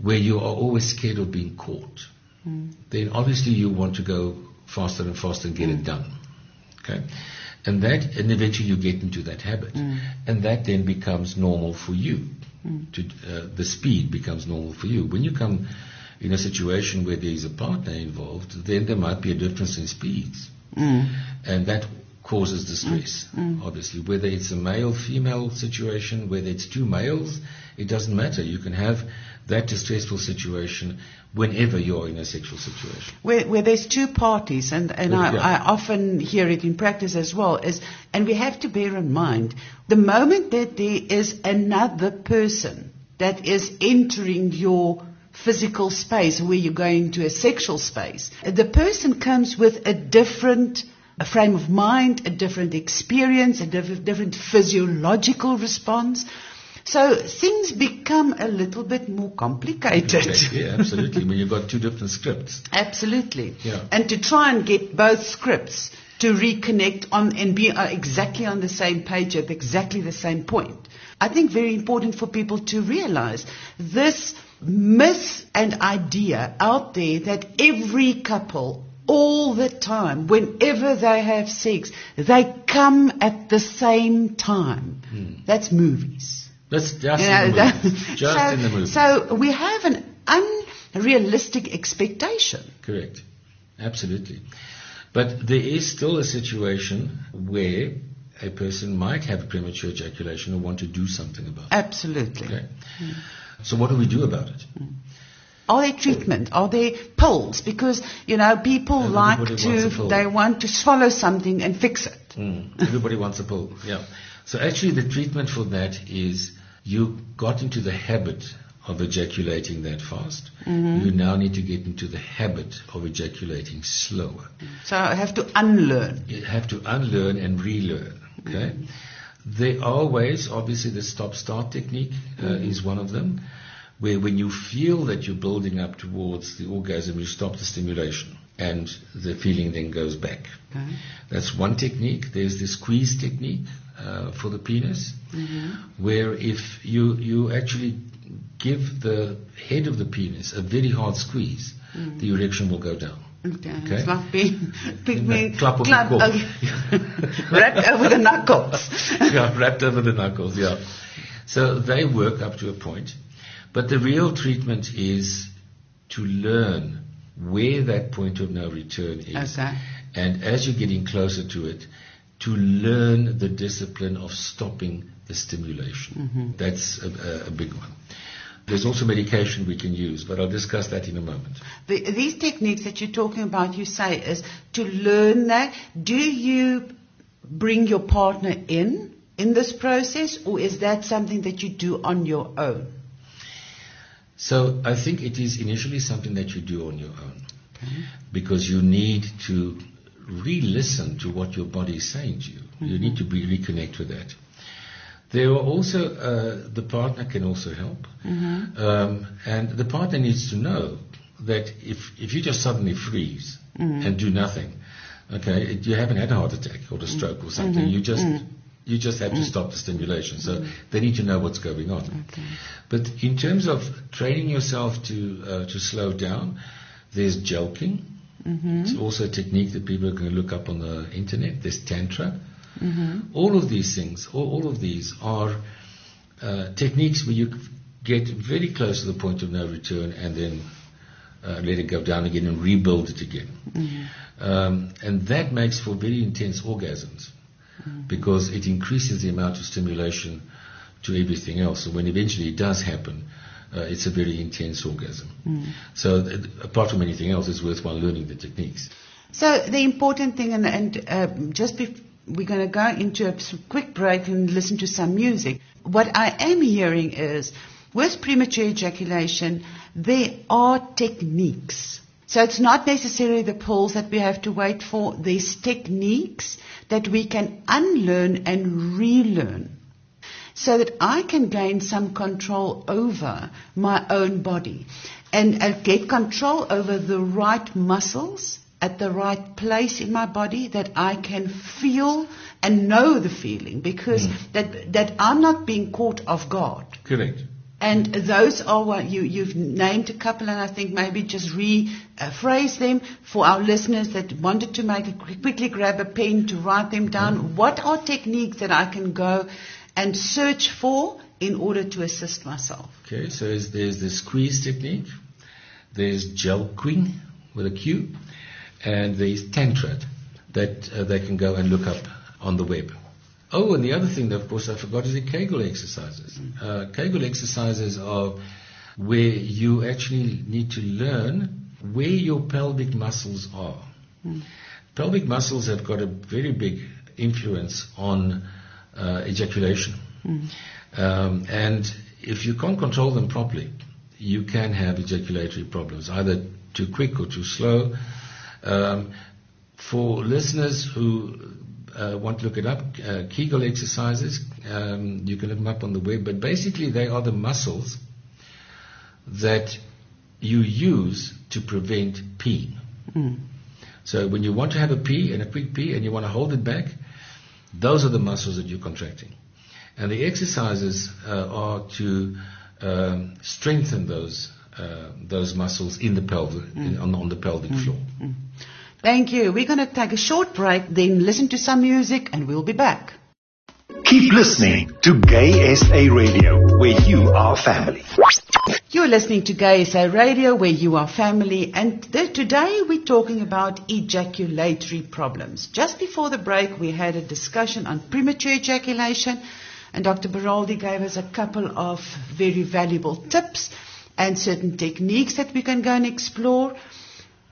where you are always scared of being caught, mm. then obviously you want to go faster and faster and get mm. it done. Okay? And eventually you get into that habit. Mm. And that then becomes normal for you. Mm. The speed becomes normal for you. When you come in a situation where there is a partner involved, then there might be a difference in speeds. Mm. And that causes distress, mm. obviously. Whether it's a male-female situation, whether it's two males, it doesn't matter. You can have that distressful situation whenever you're in a sexual situation. Where there's two parties, I often hear it in practice as well, and we have to bear in mind, the moment that there is another person that is entering your physical space, where you go into a sexual space, the person comes with a different frame of mind, a different experience, a different physiological response. So things become a little bit more complicated. Okay, yeah, absolutely. When you've got two different scripts. Absolutely. Yeah. And to try and get both scripts to reconnect on and be exactly on the same page at exactly the same point. I think very important for people to realize this myth and idea out there that every couple all the time, whenever they have sex, they come at the same time. Mm. That's movies. That's just, in, the movies. In the movies. So we have an unrealistic expectation. Correct. Absolutely. But there is still a situation where a person might have premature ejaculation or want to do something about it. Absolutely. Okay. Mm. So what do we do about it? Mm. Are there treatment? Are there pills? Because, people they want to swallow something and fix it. Mm. Everybody wants a pill, yeah. So actually the treatment for that is you got into the habit of ejaculating that fast. Mm-hmm. You now need to get into the habit of ejaculating slower. So I have to unlearn. You have to unlearn and relearn, okay? Mm-hmm. There are ways, obviously the stop-start technique mm-hmm. is one of them, where when you feel that you're building up towards the orgasm, you stop the stimulation and the feeling then goes back. Okay. That's one technique. There's the squeeze technique for the penis, mm-hmm. where if you actually give the head of the penis a very hard squeeze, mm-hmm. the erection will go down. Okay. Okay. It's like being clap wrapped over the knuckles. Yeah, wrapped over the knuckles, yeah. So they work up to a point. But the real treatment is to learn where that point of no return is. Okay. And as you're getting closer to it, to learn the discipline of stopping the stimulation. Mm-hmm. That's a big one. There's also medication we can use, but I'll discuss that in a moment. These techniques that you're talking about, you say, is to learn that. Do you bring your partner in this process, or is that something that you do on your own? So I think it is initially something that you do on your own, okay. because you need to re-listen to what your body is saying to you. Mm-hmm. You need to reconnect with that. There are also, the partner can also help, mm-hmm. And the partner needs to know that if you just suddenly freeze mm-hmm. and do nothing, okay, you haven't had a heart attack or a stroke mm-hmm. or something, mm-hmm. You just have to stop the stimulation. So they need to know what's going on. Okay. But in terms of training yourself to slow down, there's joking. Mm-hmm. It's also a technique that people can look up on the internet. There's tantra. Mm-hmm. All of these things, all of these are techniques where you get very close to the point of no return and then let it go down again and rebuild it again. Mm-hmm. And that makes for very intense orgasms. Because it increases the amount of stimulation to everything else. So when eventually it does happen, it's a very intense orgasm. Mm. So apart from anything else, it's worthwhile learning the techniques. So the important thing, we're going to go into a quick break and listen to some music. What I am hearing is, with premature ejaculation, there are techniques. So it's not necessarily the pills that we have to wait for. There's techniques that we can unlearn and relearn so that I can gain some control over my own body and get control over the right muscles at the right place in my body, that I can feel and know the feeling, because that I'm not being caught off guard. Correct. And those are what you've named a couple, and I think maybe just rephrase them for our listeners that wanted to quickly grab a pen to write them down. What are techniques that I can go and search for in order to assist myself? Okay, so there's the squeeze technique, there's gel queen with a Q, and there's tantra that they can go and look up on the web. Oh, and the other thing, of course, I forgot is the Kegel exercises. Kegel exercises are where you actually need to learn where your pelvic muscles are. Pelvic muscles have got a very big influence on ejaculation. And if you can't control them properly, you can have ejaculatory problems, either too quick or too slow. For listeners who want to look it up, Kegel exercises, you can look them up on the web, but basically they are the muscles that you use to prevent peeing. So when you want to have a pee and a quick pee and you want to hold it back, those are the muscles that you're contracting. And the exercises are to strengthen those muscles in the pelvic, on the pelvic floor. Thank you. We're going to take a short break, then listen to some music, and we'll be back. Keep listening to GaySA Radio, where you are family. You're listening to GaySA Radio, where you are family, and today we're talking about ejaculatory problems. Just before the break, we had a discussion on premature ejaculation, and Dr. Baraldi gave us a couple of very valuable tips and certain techniques that we can go and explore.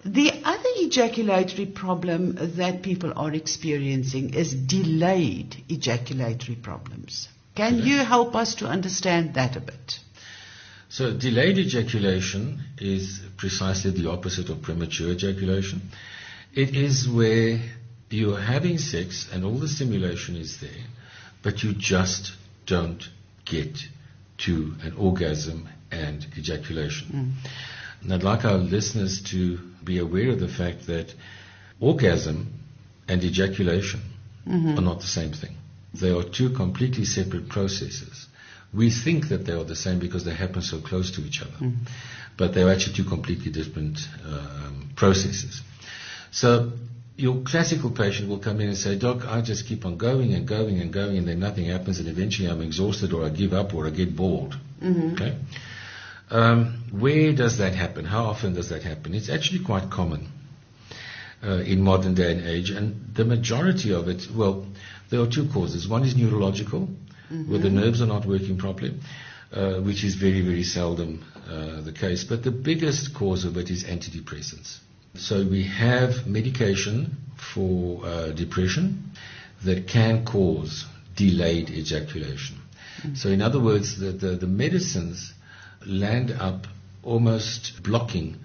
The other ejaculatory problem that people are experiencing is delayed ejaculatory problems. Can you help us to understand that a bit? So delayed ejaculation is precisely the opposite of premature ejaculation. It is where you're having sex and all the stimulation is there, but you just don't get to an orgasm and ejaculation. And I'd like our listeners to be aware of the fact that orgasm and ejaculation are not the same thing. They are two completely separate processes. We think that they are the same because they happen so close to each other, but they are actually two completely different processes. So your classical patient will come in and say, "Doc, I just keep on going and going and going, and then nothing happens, and eventually I'm exhausted, or I give up, or I get bored." Okay. Where does that happen? How often does that happen? It's actually quite common in modern day and age, and the majority of it, well, there are two causes. One is neurological, where the nerves are not working properly, which is very, very seldom the case. But the biggest cause of it is antidepressants. So we have medication for depression that can cause delayed ejaculation. So in other words, the medicines land up almost blocking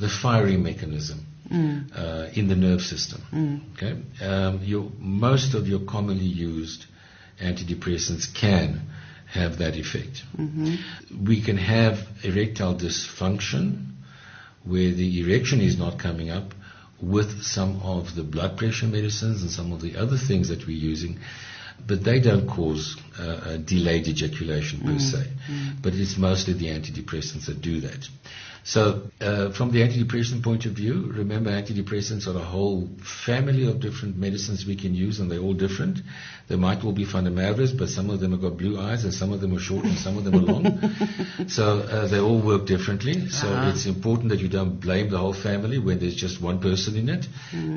the firing mechanism in the nerve system. Okay? Most of your commonly used antidepressants can have that effect. We can have erectile dysfunction where the erection is not coming up with some of the blood pressure medicines and some of the other things that we're using, but they don't cause a delayed ejaculation per se, but it's mostly the antidepressants that do that. So from the antidepressant point of view, remember antidepressants are a whole family of different medicines we can use, and they're all different. They might all be fundamentals, but some of them have got blue eyes and some of them are short and some of them are long. So they all work differently. So it's important that you don't blame the whole family when there's just one person in it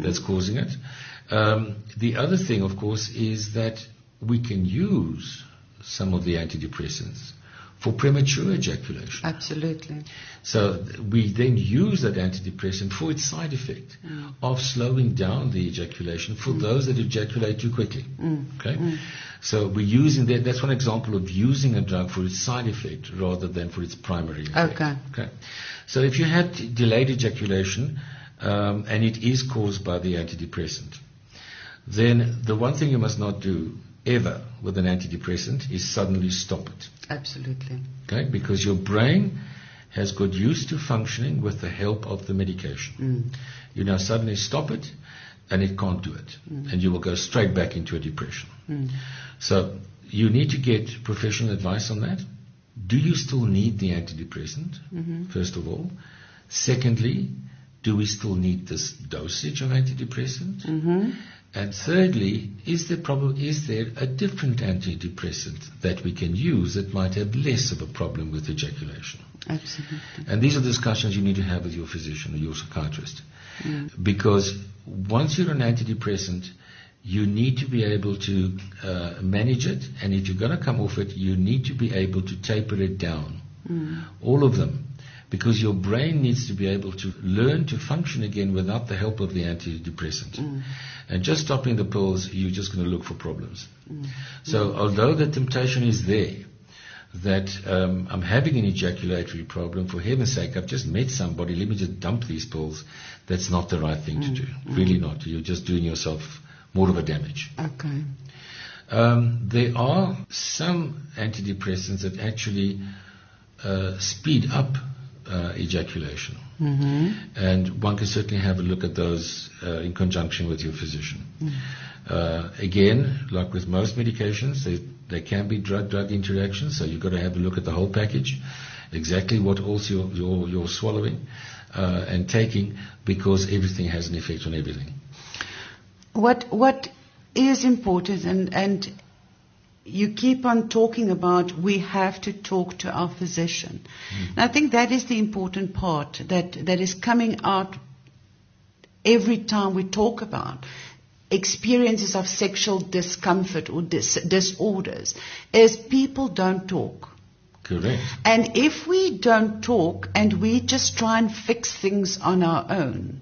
that's causing it. The other thing, of course, is that we can use some of the antidepressants for premature ejaculation. Absolutely. So we then use that antidepressant for its side effect of slowing down the ejaculation for those that ejaculate too quickly. Okay? So we're using that. That's one example of using a drug for its side effect rather than for its primary effect. Okay. So if you had delayed ejaculation, and it is caused by the antidepressant, then the one thing you must not do ever with an antidepressant is suddenly stop it. Absolutely. Okay? Because your brain has got used to functioning with the help of the medication. Mm. You now suddenly stop it, and it can't do it. Mm. And you will go straight back into a depression. Mm. So you need to get professional advice on that. Do you still need the antidepressant, mm-hmm. first of all? Secondly, do we still need this dosage of antidepressant? Mm-hmm. And thirdly, is there a different antidepressant that we can use that might have less of a problem with ejaculation? Absolutely. And these are discussions you need to have with your physician or your psychiatrist. Mm. Because once you're on antidepressant, you need to be able to manage it. And if you're going to come off it, you need to be able to taper it down. Mm. All of them. Because your brain needs to be able to learn to function again without the help of the antidepressant. Mm. And just stopping the pills, you're just going to look for problems. Mm. So although the temptation is there that I'm having an ejaculatory problem, for heaven's sake, I've just met somebody, let me just dump these pills, that's not the right thing to do. Mm. Really not. You're just doing yourself more of a damage. Okay. There are some antidepressants that actually speed up ejaculation. Mm-hmm. And one can certainly have a look at those in conjunction with your physician. Mm. Again, like with most medications, there can be drug-drug interactions, so you've got to have a look at the whole package, exactly what also you're swallowing and taking, because everything has an effect on everything. What is important, and you keep on talking about, we have to talk to our physician. Mm. And I think that is the important part that is coming out every time we talk about experiences of sexual discomfort or disorders, is people don't talk. Correct. And if we don't talk and we just try and fix things on our own,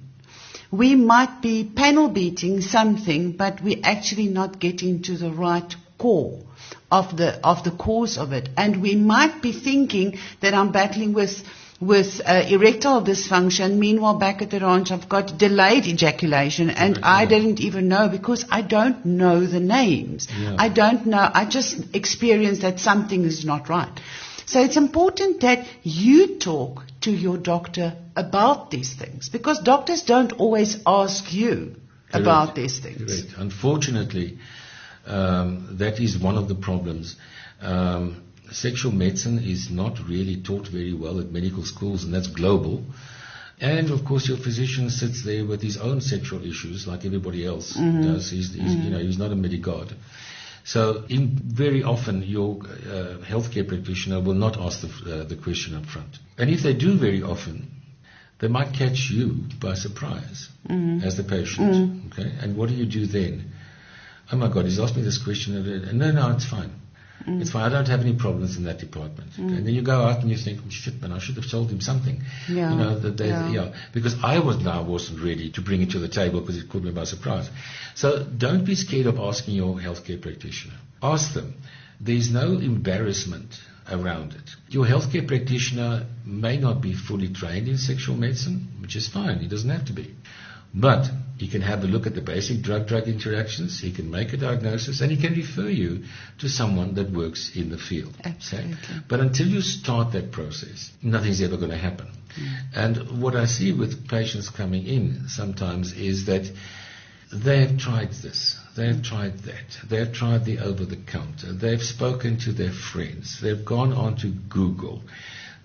we might be panel beating something, but we're actually not getting to the right core of the cause of it. And we might be thinking that I'm battling with erectile dysfunction. Meanwhile, back at the ranch, I've got delayed ejaculation, and I didn't even know, because I don't know the names. Yeah. I don't know. I just experienced that something is not right. So it's important that you talk to your doctor about these things, because doctors don't always ask you Correct. About these things. Correct. Unfortunately, that is one of the problems. Sexual medicine is not really taught very well at medical schools, and that's global. And, of course, your physician sits there with his own sexual issues like everybody else mm-hmm. does. He's mm-hmm. He's not a medigod. So very often your healthcare practitioner will not ask the question up front. And if they do very often, they might catch you by surprise mm-hmm. as the patient. Mm-hmm. Okay? And what do you do then? Oh, my God, he's asked me this question. And no, it's fine. Mm. It's fine. I don't have any problems in that department. Mm. And then you go out and you think, oh, shit, man, I should have told him something. Yeah. Because I wasn't ready to bring it to the table, because it caught me by surprise. So don't be scared of asking your healthcare practitioner. Ask them. There's no embarrassment around it. Your healthcare practitioner may not be fully trained in sexual medicine, which is fine. He doesn't have to be. But he can have a look at the basic drug-drug interactions, he can make a diagnosis, and he can refer you to someone that works in the field. Absolutely. Okay? But until you start that process, nothing's ever going to happen. Mm. And what I see with patients coming in sometimes is that they have tried this, they have tried that, they have tried the over-the-counter, they've spoken to their friends, they've gone on to Google.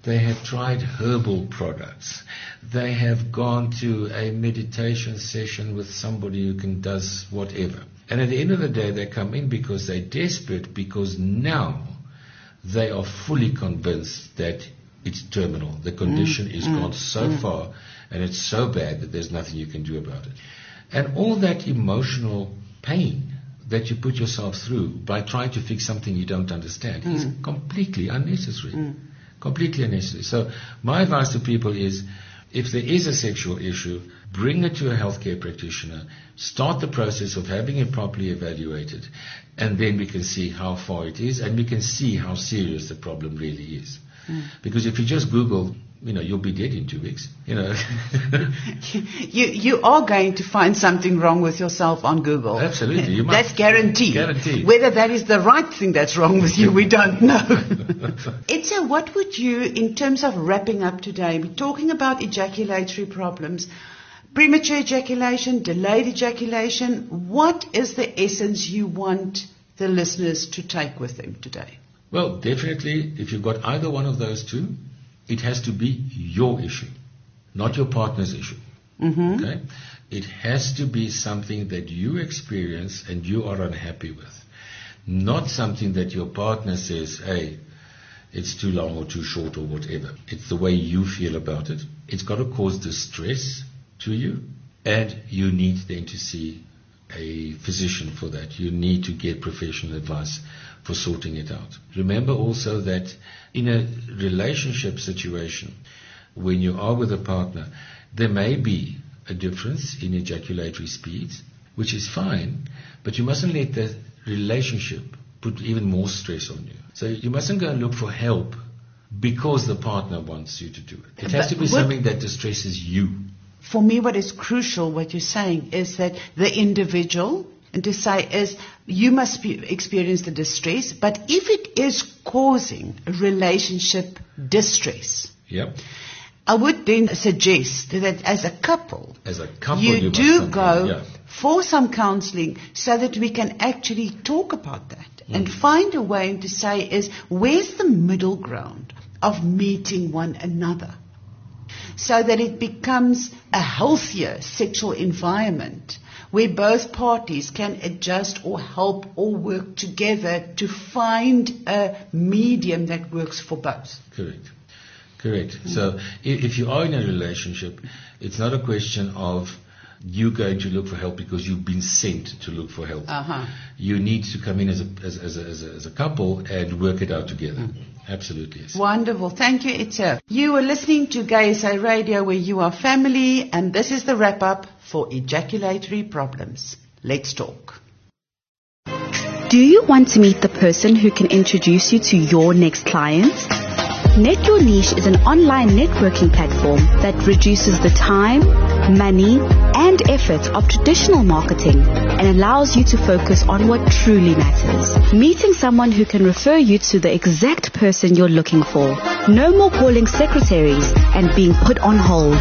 They have tried herbal products. They have gone to a meditation session with somebody who can does whatever. And at the end of the day, they come in because they're desperate, because now they are fully convinced that it's terminal. The condition is gone so far, and it's so bad that there's nothing you can do about it. And all that emotional pain that you put yourself through by trying to fix something you don't understand is completely unnecessary. Completely unnecessary. So my advice to people is, if there is a sexual issue, bring it to a healthcare practitioner, start the process of having it properly evaluated, and then we can see how far it is, and we can see how serious the problem really is. Mm. Because if you just Google you know, you'll be dead in 2 weeks. You know, you are going to find something wrong with yourself on Google. Absolutely, you must. That's guaranteed. Guaranteed. Whether that is the right thing that's wrong with you, we don't know. Ezio, what would you, in terms of wrapping up today, be talking about ejaculatory problems, premature ejaculation, delayed ejaculation? What is the essence you want the listeners to take with them today? Well, definitely, if you've got either one of those two, it has to be your issue, not your partner's issue. Mm-hmm. Okay? It has to be something that you experience and you are unhappy with, not something that your partner says, hey, it's too long or too short or whatever. It's the way you feel about it. It's got to cause distress to you, and you need then to see a physician for that. You need to get professional advice for sorting it out. Remember also that in a relationship situation, when you are with a partner, there may be a difference in ejaculatory speeds, which is fine, but you mustn't let the relationship put even more stress on you. So you mustn't go and look for help because the partner wants you to do it. It has to be something that distresses you. For me, what is crucial, what you're saying, is that the individual, and to say is, you must experience the distress, but if it is causing relationship distress, yep, I would then suggest that as a couple you do go for some counseling so that we can actually talk about that and find a way to say is, where's the middle ground of meeting one another, so that it becomes a healthier sexual environment where both parties can adjust or help or work together to find a medium that works for both. Correct. Correct. So if you are in a relationship, it's not a question of you going to look for help because you've been sent to look for help. Uh-huh. You need to come in as a couple and work it out together. Mm-hmm. Absolutely. Yes. Wonderful. Thank you, Ezio. You are listening to GaySA Radio, where you are family, and this is the wrap-up for ejaculatory problems. Let's talk. Do you want to meet the person who can introduce you to your next client? Net Your Niche is an online networking platform that reduces the time, money, and effort of traditional marketing and allows you to focus on what truly matters. Meeting someone who can refer you to the exact person you're looking for. No more calling secretaries and being put on hold.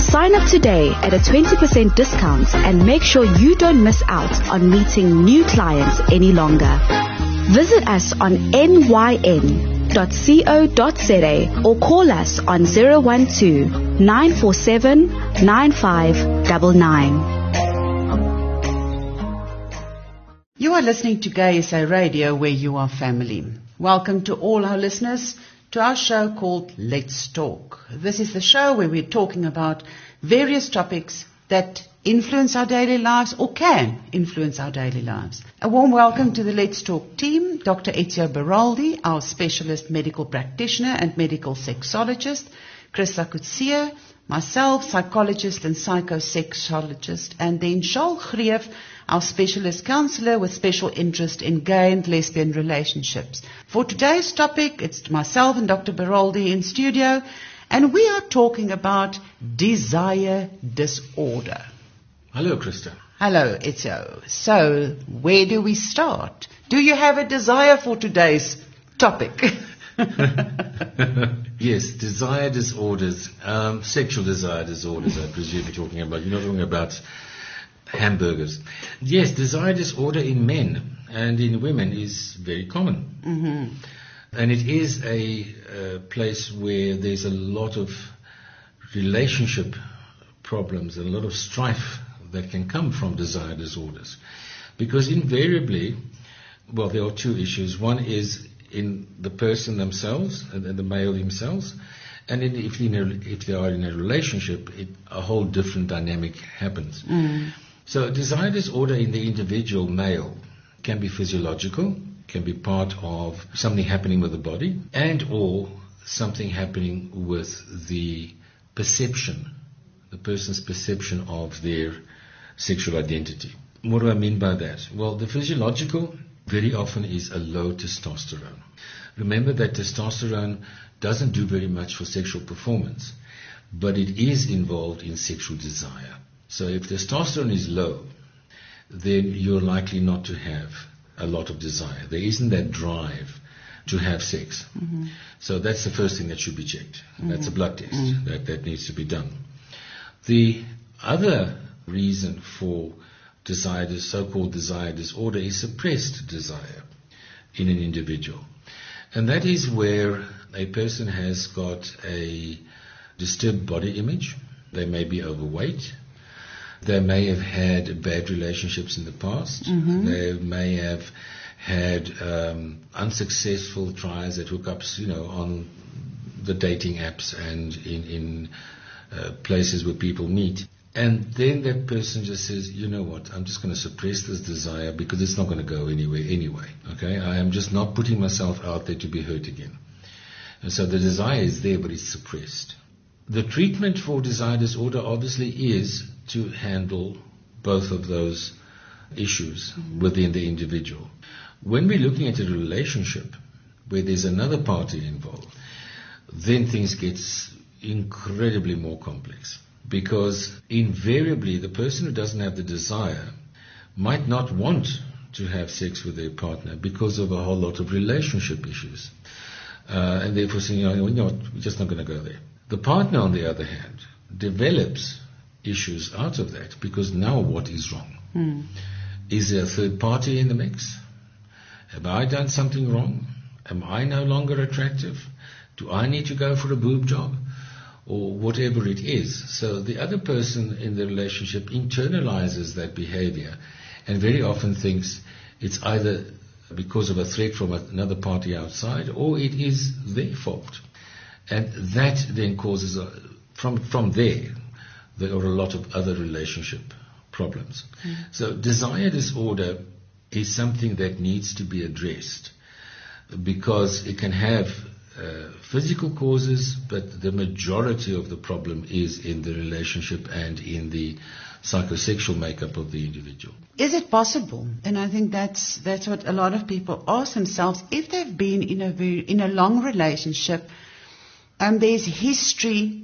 Sign up today at a 20% discount and make sure you don't miss out on meeting new clients any longer. Visit us on nyn.co.za or call us on 012-947-9599. You are listening to GaySA Radio, where you are family. Welcome to all our listeners to our show called Let's Talk. This is the show where we're talking about various topics that influence our daily lives or can influence our daily lives. A warm welcome to the Let's Talk team, Dr. Ezio Baraldi, our specialist medical practitioner and medical sexologist, Krista Kutsia, myself, psychologist and psychosexologist, and then Shaul Kriev, our specialist counsellor with special interest in gay and lesbian relationships. For today's topic, it's myself and Dr. Baraldi in studio, and we are talking about desire disorder. Hello, Krista. Hello, Ezio. So, where do we start? Do you have a desire for today's topic? Yes, desire disorders, sexual desire disorders, I presume you're talking about. You're not talking about hamburgers. Yes, desire disorder in men and in women is very common. Mm-hmm. And it is a place where there's a lot of relationship problems and a lot of strife that can come from desire disorders, because invariably, well, there are two issues. One is in the person themselves, and the male themselves, and if they are in a relationship, a whole different dynamic happens. Mm. So desire disorder in the individual male can be physiological, can be part of something happening with the body, and or something happening with the person's perception of their sexual identity. What do I mean by that? Well, the physiological very often is a low testosterone. Remember that testosterone doesn't do very much for sexual performance, but it is involved in sexual desire. So if testosterone is low, then you're likely not to have a lot of desire. There isn't that drive to have sex. Mm-hmm. So that's the first thing that should be checked. And mm-hmm. that's a blood test mm-hmm. that needs to be done. The other reason for desire, the so-called desire disorder, is suppressed desire in an individual. And that is where a person has got a disturbed body image. They may be overweight. They may have had bad relationships in the past. Mm-hmm. They may have had unsuccessful tries at hookups, on the dating apps and in places where people meet. And then that person just says, you know what, I'm just going to suppress this desire because it's not going to go anywhere anyway. Okay, I am just not putting myself out there to be hurt again. And so the desire is there, but it's suppressed. The treatment for desire disorder obviously is to handle both of those issues mm-hmm. within the individual. When we're looking at a relationship where there's another party involved, then things get incredibly more complex. Because invariably the person who doesn't have the desire might not want to have sex with their partner because of a whole lot of relationship issues. And therefore saying, we're just not going to go there. The partner, on the other hand, develops issues out of that because now what is wrong? Mm. Is there a third party in the mix? Have I done something wrong? Am I no longer attractive? Do I need to go for a boob job? Or whatever it is. So the other person in the relationship internalizes that behavior and very often thinks it's either because of a threat from another party outside or it is their fault. And that then causes, there are a lot of other relationship problems. Mm-hmm. So desire disorder is something that needs to be addressed because it can have physical causes, but the majority of the problem is in the relationship and in the psychosexual makeup of the individual. Is it possible? And I think that's what a lot of people ask themselves. If they've been in a long relationship, there's history,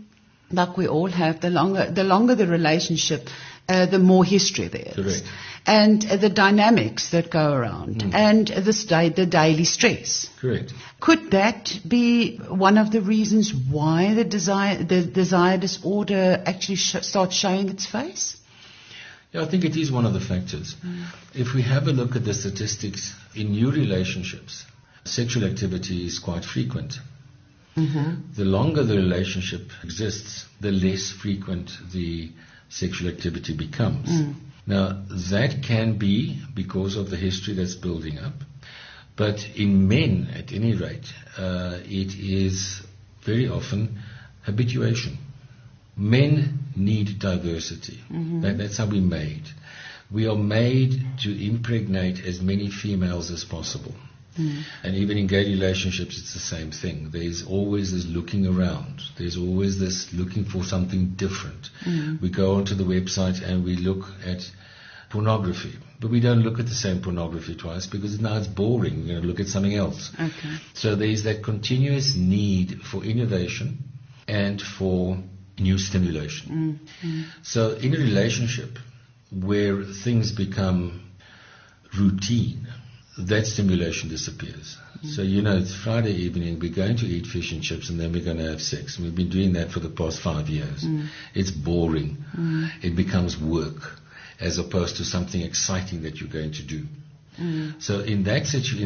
like we all have. The longer the relationship, the more history there is. Correct. And the dynamics that go around and the daily stress. Correct. Could that be one of the reasons why the desire disorder actually starts showing its face? Yeah, I think it is one of the factors. Mm. If we have a look at the statistics in new relationships, sexual activity is quite frequent. Mm-hmm. The longer the relationship exists, the less frequent the sexual activity becomes. Mm. Now, that can be because of the history that's building up. But in men, at any rate, it is very often habituation. Men need diversity. Mm-hmm. That's how we're made. We are made to impregnate as many females as possible. Mm. And even in gay relationships, it's the same thing. There's always this looking around. There's always this looking for something different. Mm. We go onto the website and we look at pornography. But we don't look at the same pornography twice because now it's boring. We're going to look at something else. Okay. So there's that continuous need for innovation and for new stimulation. Mm. Mm. So in a relationship where things become routine, that stimulation disappears. Mm-hmm. So, it's Friday evening, we're going to eat fish and chips and then we're going to have sex. We've been doing that for the past 5 years. Mm. It's boring. Mm. It becomes work as opposed to something exciting that you're going to do. Mm. So in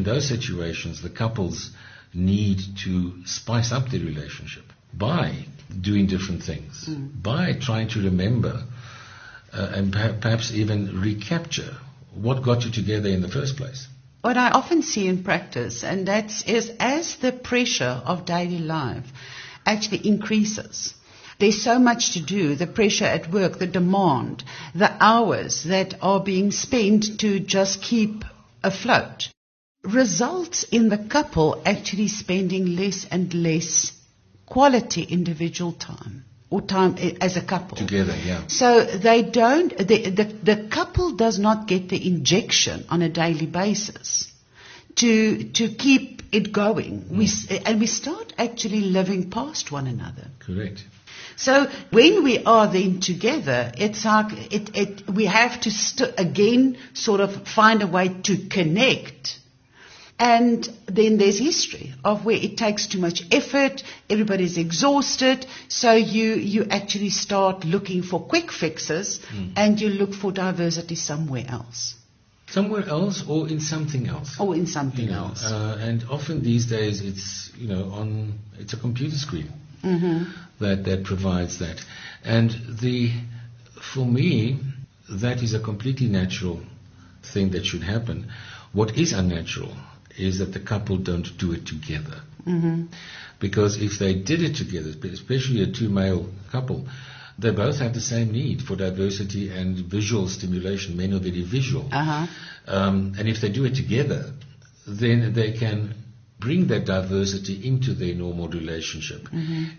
those situations, the couples need to spice up their relationship by doing different things, by trying to remember and perhaps even recapture what got you together in the first place. What I often see in practice, and that is as the pressure of daily life actually increases, there's so much to do, the pressure at work, the demand, the hours that are being spent to just keep afloat, results in the couple actually spending less and less quality individual time. Or time as a couple. Together, yeah. So they don't, the couple does not get the injection on a daily basis to keep it going. We start actually living past one another. Correct. So when we are then together, it's like we have to again sort of find a way to connect. And then there's history of where it takes too much effort, everybody's exhausted, so you actually start looking for quick fixes and you look for diversity somewhere else. Somewhere else or in something else. Or in something else. And often these days it's, it's a computer screen that provides that. And for me, that is a completely natural thing that should happen. What is unnatural is that the couple don't do it together. Mm-hmm. Because if they did it together, especially a two-male couple, they both have the same need for diversity and visual stimulation. Men are very visual. Uh-huh. And if they do it together, then they can bring that diversity into their normal relationship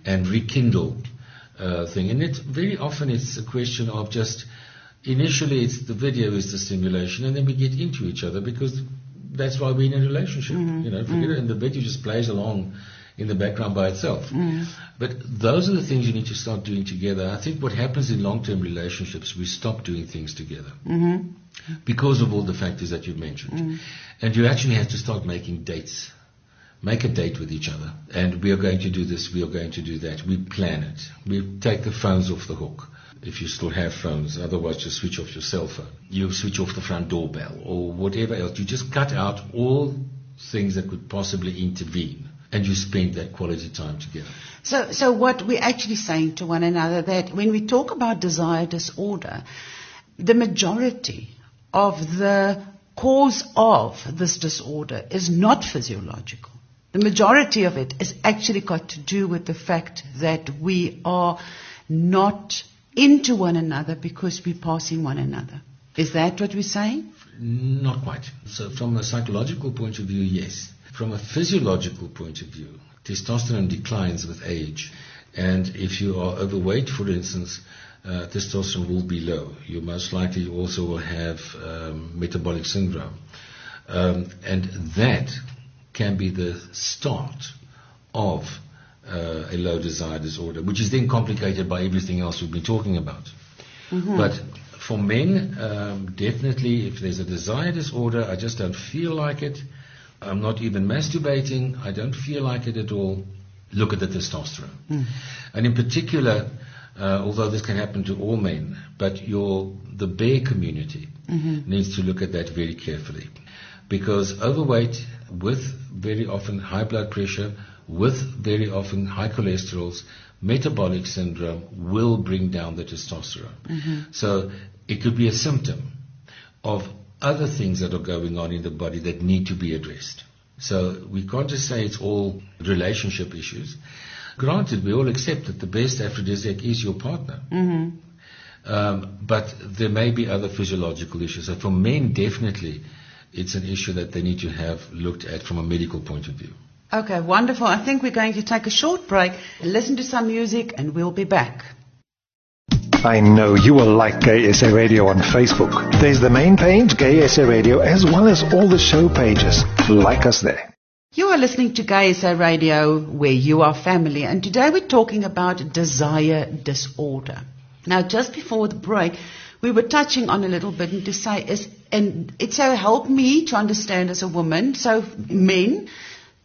and rekindle thing. And very often it's a question of just, initially it's the video is the stimulation, and then we get into each other because that's why we're in a relationship. Forget it, and the video just plays along in the background by itself. But those are the things you need to start doing together. I think what happens in long-term relationships, we stop doing things together because of all the factors that you mentioned. And you actually have to start making dates. Make a date with each other, and we are going to do this, we are going to do that. We plan it. We take the phones off the hook. If you still have phones, otherwise just switch off your cell phone. You switch off the front doorbell or whatever else. You just cut out all things that could possibly intervene, and you spend that quality time together. So what we're actually saying to one another, that when we talk about desire disorder, the majority of the cause of this disorder is not physiological. The majority of it is actually got to do with the fact that we are not into one another because we're passing one another. Is that what we're saying? Not quite. So from a psychological point of view, yes. From a physiological point of view, testosterone declines with age. And if you are overweight, for instance, testosterone will be low. You most likely also will have metabolic syndrome. And that can be the start of a low desire disorder, which is then complicated by everything else we've been talking about. But for men, definitely if there's a desire disorder, I just don't feel like it, I'm not even masturbating, I don't feel like it at all, look at the testosterone. And in particular, although this can happen to all men, but the bear community needs to look at that very carefully, because overweight with very often high blood pressure, with very often high cholesterols, metabolic syndrome will bring down the testosterone. So it could be a symptom of other things that are going on in the body that need to be addressed. So we can't just say it's all relationship issues. Granted, we all accept that the best aphrodisiac is your partner. But there may be other physiological issues. So for men, definitely, it's an issue that they need to have looked at from a medical point of view. Okay, wonderful. I think we're going to take a short break, listen to some music, and we'll be back. I know you will like GaySA Radio on Facebook. There's the main page, GaySA Radio, as well as all the show pages. Like us there. You are listening to GaySA Radio, where you are family, and today we're talking about desire disorder. Now, just before the break, we were touching on a little bit and to say, and it so helped me to understand as a woman, so men.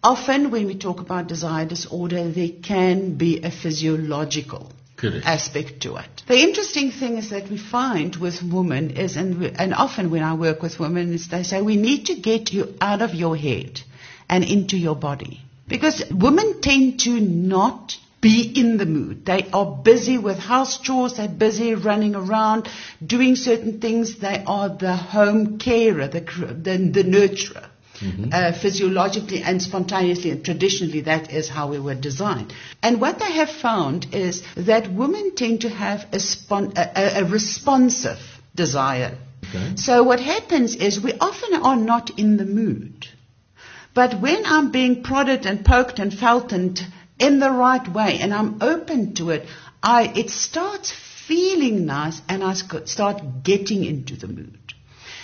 Often when we talk about desire disorder, there can be a physiological aspect to it. The interesting thing is that we find with women is, and often when I work with women, is they say, we need to get you out of your head and into your body. Because women tend to not be in the mood. They are busy with house chores, they're busy running around, doing certain things. They are the home carer, the nurturer. Physiologically and spontaneously and traditionally, that is how we were designed. And what they have found is that women tend to have a responsive desire. So what happens is we often are not in the mood. But when I'm being prodded and poked and felt and in the right way and I'm open to it, it starts feeling nice and I start getting into the mood.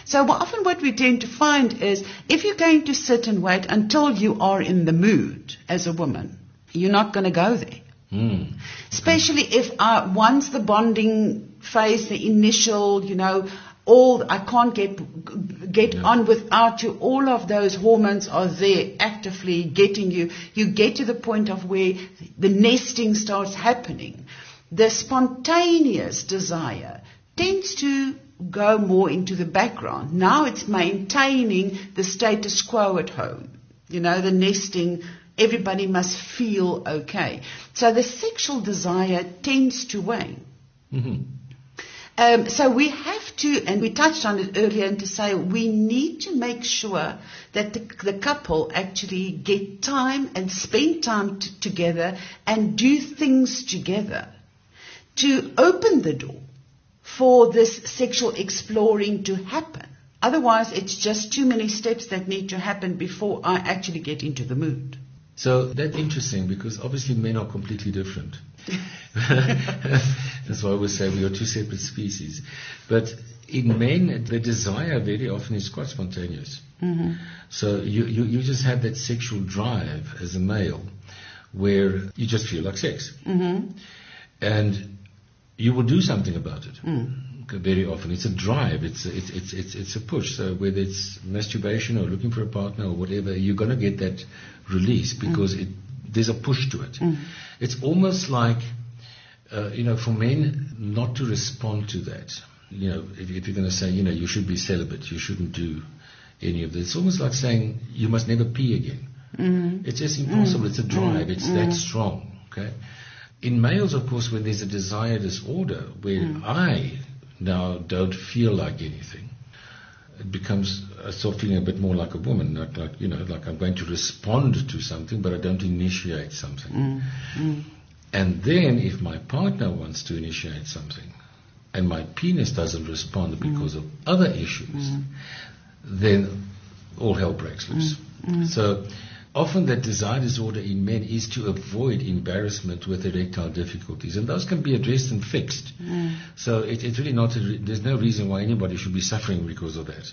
So often what we tend to find is if you're going to sit and wait until you are in the mood as a woman, you're not going to go there. Mm. Especially if once the bonding phase, the initial, I can't get on without you. All of those hormones are there actively getting you. You get to the point of where the nesting starts happening. The spontaneous desire tends to go more into the background. Now it's maintaining the status quo at home. The nesting, everybody must feel okay. So the sexual desire tends to wane. Mm-hmm. So we have to, and we touched on it earlier, and to say we need to make sure that the couple actually get time and spend time together and do things together to open the door for this sexual exploring to happen. Otherwise, it's just too many steps that need to happen before I actually get into the mood. So that's interesting, because obviously men are completely different. That's why I always say we are two separate species. But in men, the desire very often is quite spontaneous. Mm-hmm. So you just have that sexual drive as a male where you just feel like sex. Mm-hmm. And you will do something about it. Mm. Very often it's a drive, it's a push. So whether it's masturbation or looking for a partner or whatever, you're going to get that release because there's a push to it. Mm. It's almost like for men not to respond to that. If you're going to say you should be celibate, you shouldn't do any of this, it's almost like saying you must never pee again. Mm. It's just impossible. Mm. It's a drive. It's that strong. Okay. In males, of course, when there's a desire disorder where I now don't feel like anything, it becomes, I start feeling a bit more like a woman, like I'm going to respond to something, but I don't initiate something. Mm. Mm. And then if my partner wants to initiate something and my penis doesn't respond because of other issues, then all hell breaks loose. Mm. Mm. So often that desire disorder in men is to avoid embarrassment with erectile difficulties, and those can be addressed and fixed. Mm. So it's really not, there's no reason why anybody should be suffering because of that.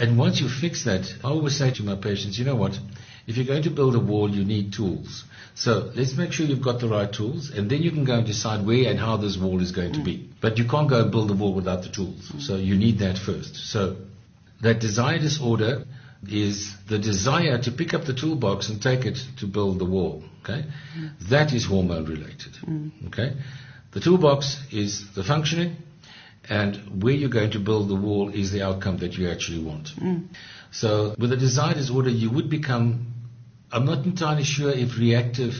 And once you fix that, I always say to my patients, you know what, if you're going to build a wall, you need tools. So let's make sure you've got the right tools, and then you can go and decide where and how this wall is going to be. But you can't go and build a wall without the tools. So you need that first. So that desire disorder is the desire to pick up the toolbox and take it to build the wall. Okay, that is hormone related. Okay, the toolbox is the functioning, and where you're going to build the wall is the outcome that you actually want. So with a desire disorder, you would become, I'm not entirely sure if reactive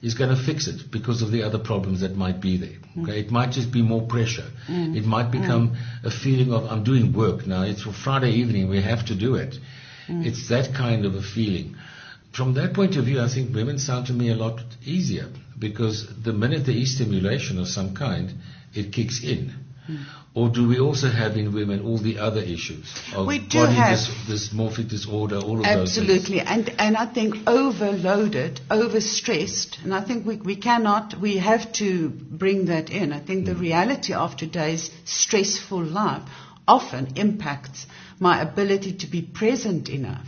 is going to fix it because of the other problems that might be there. Okay? It might just be more pressure. It might become a feeling of, I'm doing work now, it's for Friday evening, we have to do it. It's that kind of a feeling. From that point of view, I think women sound to me a lot easier, because the minute there is stimulation of some kind, it kicks in. Or do we also have in women all the other issues of we do body have dysmorphic disorder, all of absolutely. Those things? Absolutely, and I think overloaded, overstressed, and I think we have to bring that in. I think the reality of today's stressful life often impacts my ability to be present enough,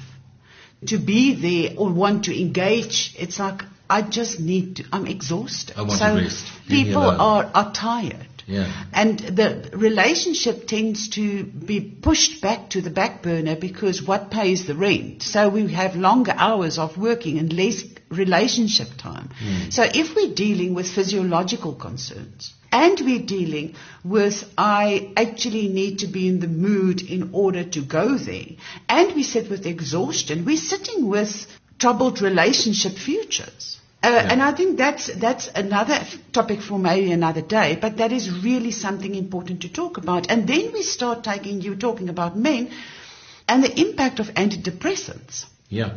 to be there or want to engage. It's like I just need to, I'm exhausted. I want to rest. People are tired. Yeah. And the relationship tends to be pushed back to the back burner because what pays the rent? So we have longer hours of working and less relationship time. So if we're dealing with physiological concerns, and we're dealing with, I actually need to be in the mood in order to go there, and we sit with exhaustion, we're sitting with troubled relationship futures. And I think that's another topic for maybe another day, but that is really something important to talk about. And then we start talking about men and the impact of antidepressants. Yeah.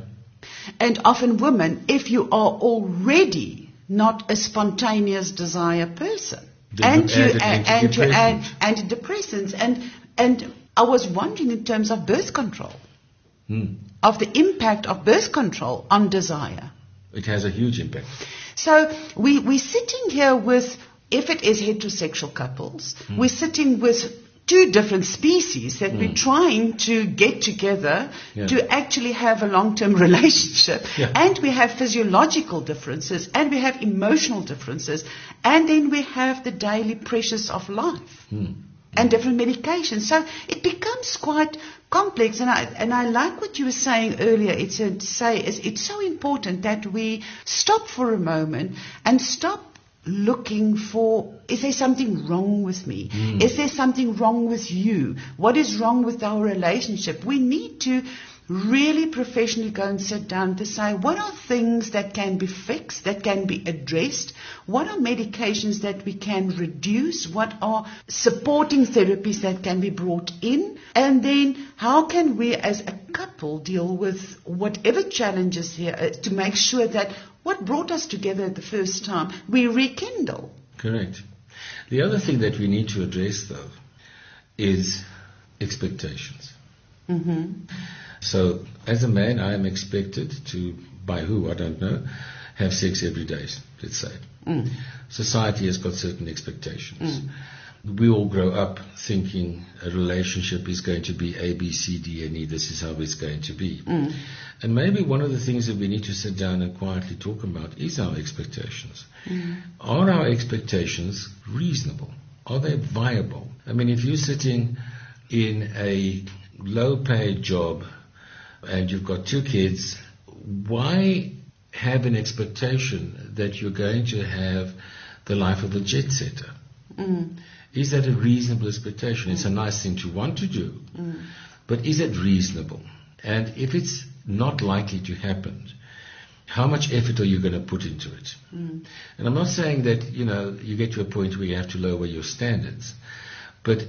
And often women, if you are already not a spontaneous desire person, and you add antidepressants, and I was wondering in terms of birth control, of the impact of birth control on desire. It has a huge impact. So we're sitting here with, if it is heterosexual couples, we're sitting with two different species that we're trying to get together to actually have a long-term relationship. Yeah. And we have physiological differences, and we have emotional differences, and then we have the daily pressures of life and different medications. So it becomes quite complex. And I like what you were saying earlier. It's so important that we stop for a moment and stop looking for, is there something wrong with me? Is there something wrong with you? What is wrong with our relationship? We need to really professionally go and sit down to say, what are things that can be fixed, that can be addressed? What are medications that we can reduce? What are supporting therapies that can be brought in? And then how can we as a couple deal with whatever challenges here to make sure that what brought us together the first time, we rekindle. Correct. The other thing that we need to address, though, is expectations. Mm-hmm. So, as a man, I am expected to, by who, I don't know, have sex every day, let's say. Mm. Society has got certain expectations. Mm. We all grow up thinking a relationship is going to be A, B, C, D, and E. This is how it's going to be. Mm. And maybe one of the things that we need to sit down and quietly talk about is our expectations. Mm. Are our expectations reasonable? Are they viable? I mean, if you're sitting in a low-paid job and you've got two kids, why have an expectation that you're going to have the life of a jet setter? Mm. Is that a reasonable expectation? It's a nice thing to want to do, but is it reasonable? And if it's not likely to happen, how much effort are you going to put into it? Mm. And I'm not saying that, you get to a point where you have to lower your standards, but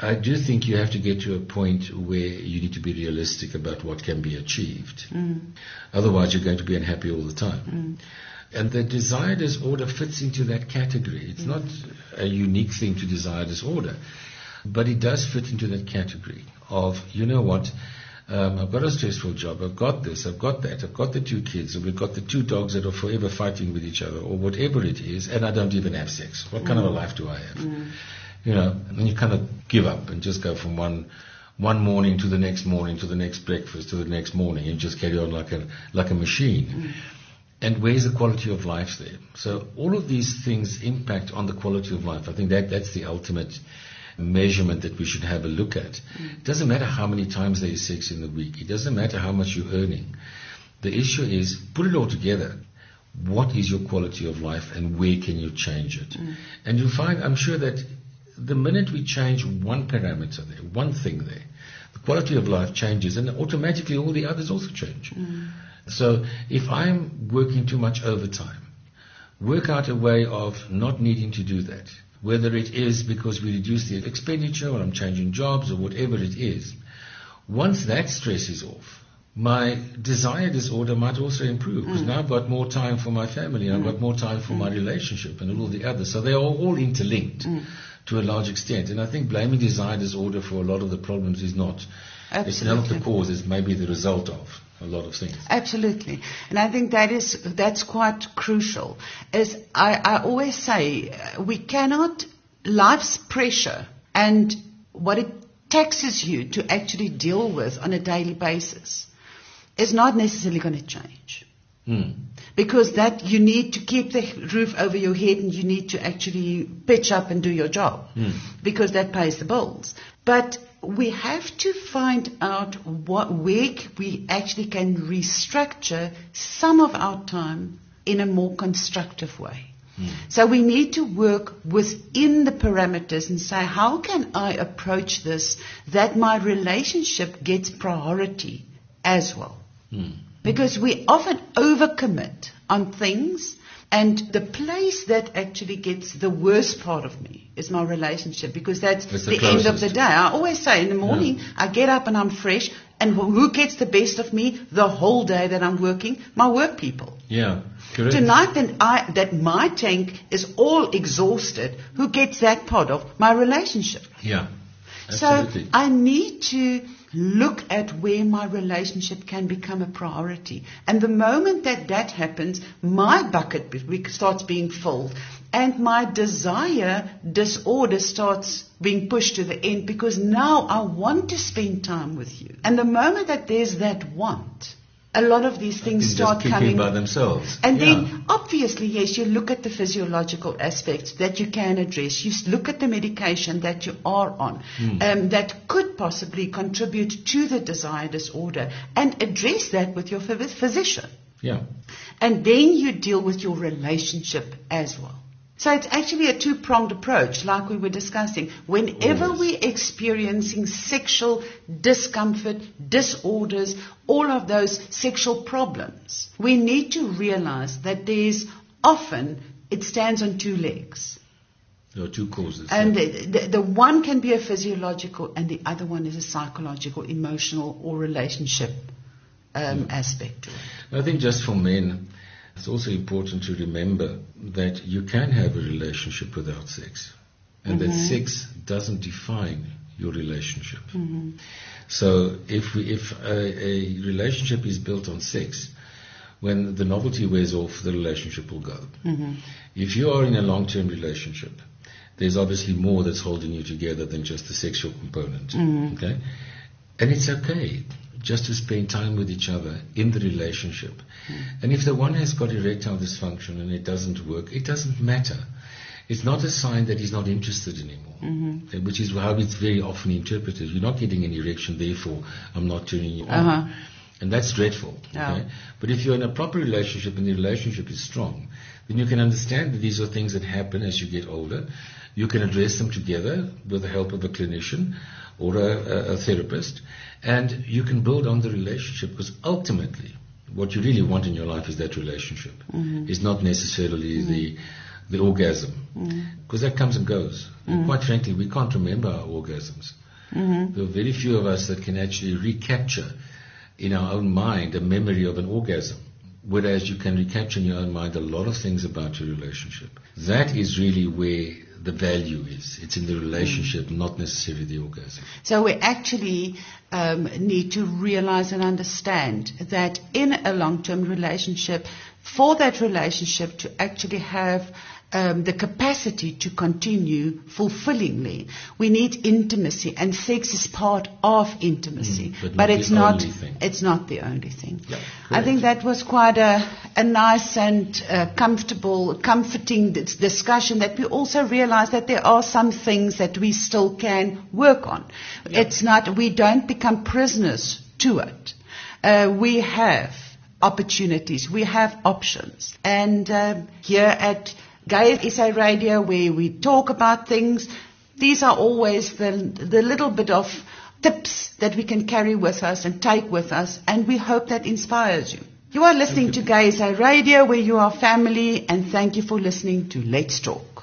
I do think you have to get to a point where you need to be realistic about what can be achieved. Mm. Otherwise, you're going to be unhappy all the time. Mm. And the desire disorder fits into that category. It's not a unique thing to desire disorder, but it does fit into that category of, I've got a stressful job, I've got this, I've got that, I've got the two kids, and we've got the two dogs that are forever fighting with each other, or whatever it is, and I don't even have sex. What kind of a life do I have? Mm. And you kind of give up and just go from one morning to the next morning, to the next breakfast, to the next morning, and just carry on like a machine. Mm. And where's the quality of life there? So all of these things impact on the quality of life. I think that's the ultimate measurement that we should have a look at. It doesn't matter how many times there is sex in the week. It doesn't matter how much you're earning. The issue is, put it all together. What is your quality of life, and where can you change it? Mm. And you'll find, I'm sure, that the minute we change one parameter there, one thing there, the quality of life changes, and automatically all the others also change. Mm. So if I'm working too much overtime, work out a way of not needing to do that, whether it is because we reduce the expenditure, or I'm changing jobs, or whatever it is. Once that stress is off, my desire disorder might also improve, because now I've got more time for my family, and I've got more time for my relationship, and all the others. So they are all interlinked. Mm. To a large extent. And I think blaming desire disorder for a lot of the problems is not. Absolutely. It's not the cause, it's maybe the result of a lot of things. Absolutely. And I think that's quite crucial. As I always say, we cannot, life's pressure and what it taxes you to actually deal with on a daily basis is not necessarily going to change. Mm. Because that you need to keep the roof over your head, and you need to actually pitch up and do your job because that pays the bills. But we have to find out what way we actually can restructure some of our time in a more constructive way. Mm. So we need to work within the parameters and say, how can I approach this that my relationship gets priority as well? Mm. Because we often overcommit on things, and the place that actually gets the worst part of me is my relationship, because that's the end of the day. I always say in the morning, I get up and I'm fresh, and who gets the best of me the whole day that I'm working? My work people. Yeah, correct. Tonight that my tank is all exhausted, who gets that part of my relationship? Yeah. Absolutely. So I need to look at where my relationship can become a priority. And the moment that that happens, my bucket starts being filled and my desire disorder starts being pushed to the end, because now I want to spend time with you. And the moment that there's that want, a lot of these things start coming by themselves. And then, obviously, yes, you look at the physiological aspects that you can address. You look at the medication that you are on that could possibly contribute to the desire disorder, and address that with your physician. Yeah. And then you deal with your relationship as well. So it's actually a two-pronged approach, like we were discussing. Whenever we're experiencing sexual discomfort, disorders, all of those sexual problems, we need to realize that there's often, it stands on two legs. There are two causes. And the one can be a physiological, and the other one is a psychological, emotional, or relationship aspect. I think just for men, it's also important to remember that you can have a relationship without sex, and that sex doesn't define your relationship. So if a relationship is built on sex, when the novelty wears off, the relationship will go. If you are in a long-term relationship, there's obviously more that's holding you together than just the sexual component. Okay? And it's okay just to spend time with each other in the relationship. And if the one has got erectile dysfunction and it doesn't work, it doesn't matter. It's not a sign that he's not interested anymore, which is how it's very often interpreted. You're not getting an erection, therefore I'm not turning you on. And that's dreadful. Okay? But if you're in a proper relationship and the relationship is strong, then you can understand that these are things that happen as you get older. You can address them together with the help of a clinician or a therapist, and you can build on the relationship, because ultimately what you really want in your life is that relationship. It's not necessarily the orgasm, because that comes and goes. And quite frankly, we can't remember our orgasms. There are very few of us that can actually recapture in our own mind a memory of an orgasm, whereas you can recapture in your own mind a lot of things about your relationship. That is really where the value is. It's in the relationship, not necessarily the orgasm. So we actually need to realize and understand that in a long-term relationship, for that relationship to actually have the capacity to continue fulfillingly, we need intimacy, and sex is part of intimacy, but it's not the only thing. Yeah, I think that was quite a nice and comforting discussion, that we also realize that there are some things that we still can work on. Yeah. We don't become prisoners to it. We have opportunities, we have options, and here at GaySA Radio, where we talk about things, these are always the little bit of tips that we can carry with us and take with us, and we hope that inspires you. You are listening to GaySA Radio, where you are family, and thank you for listening to Let's Talk.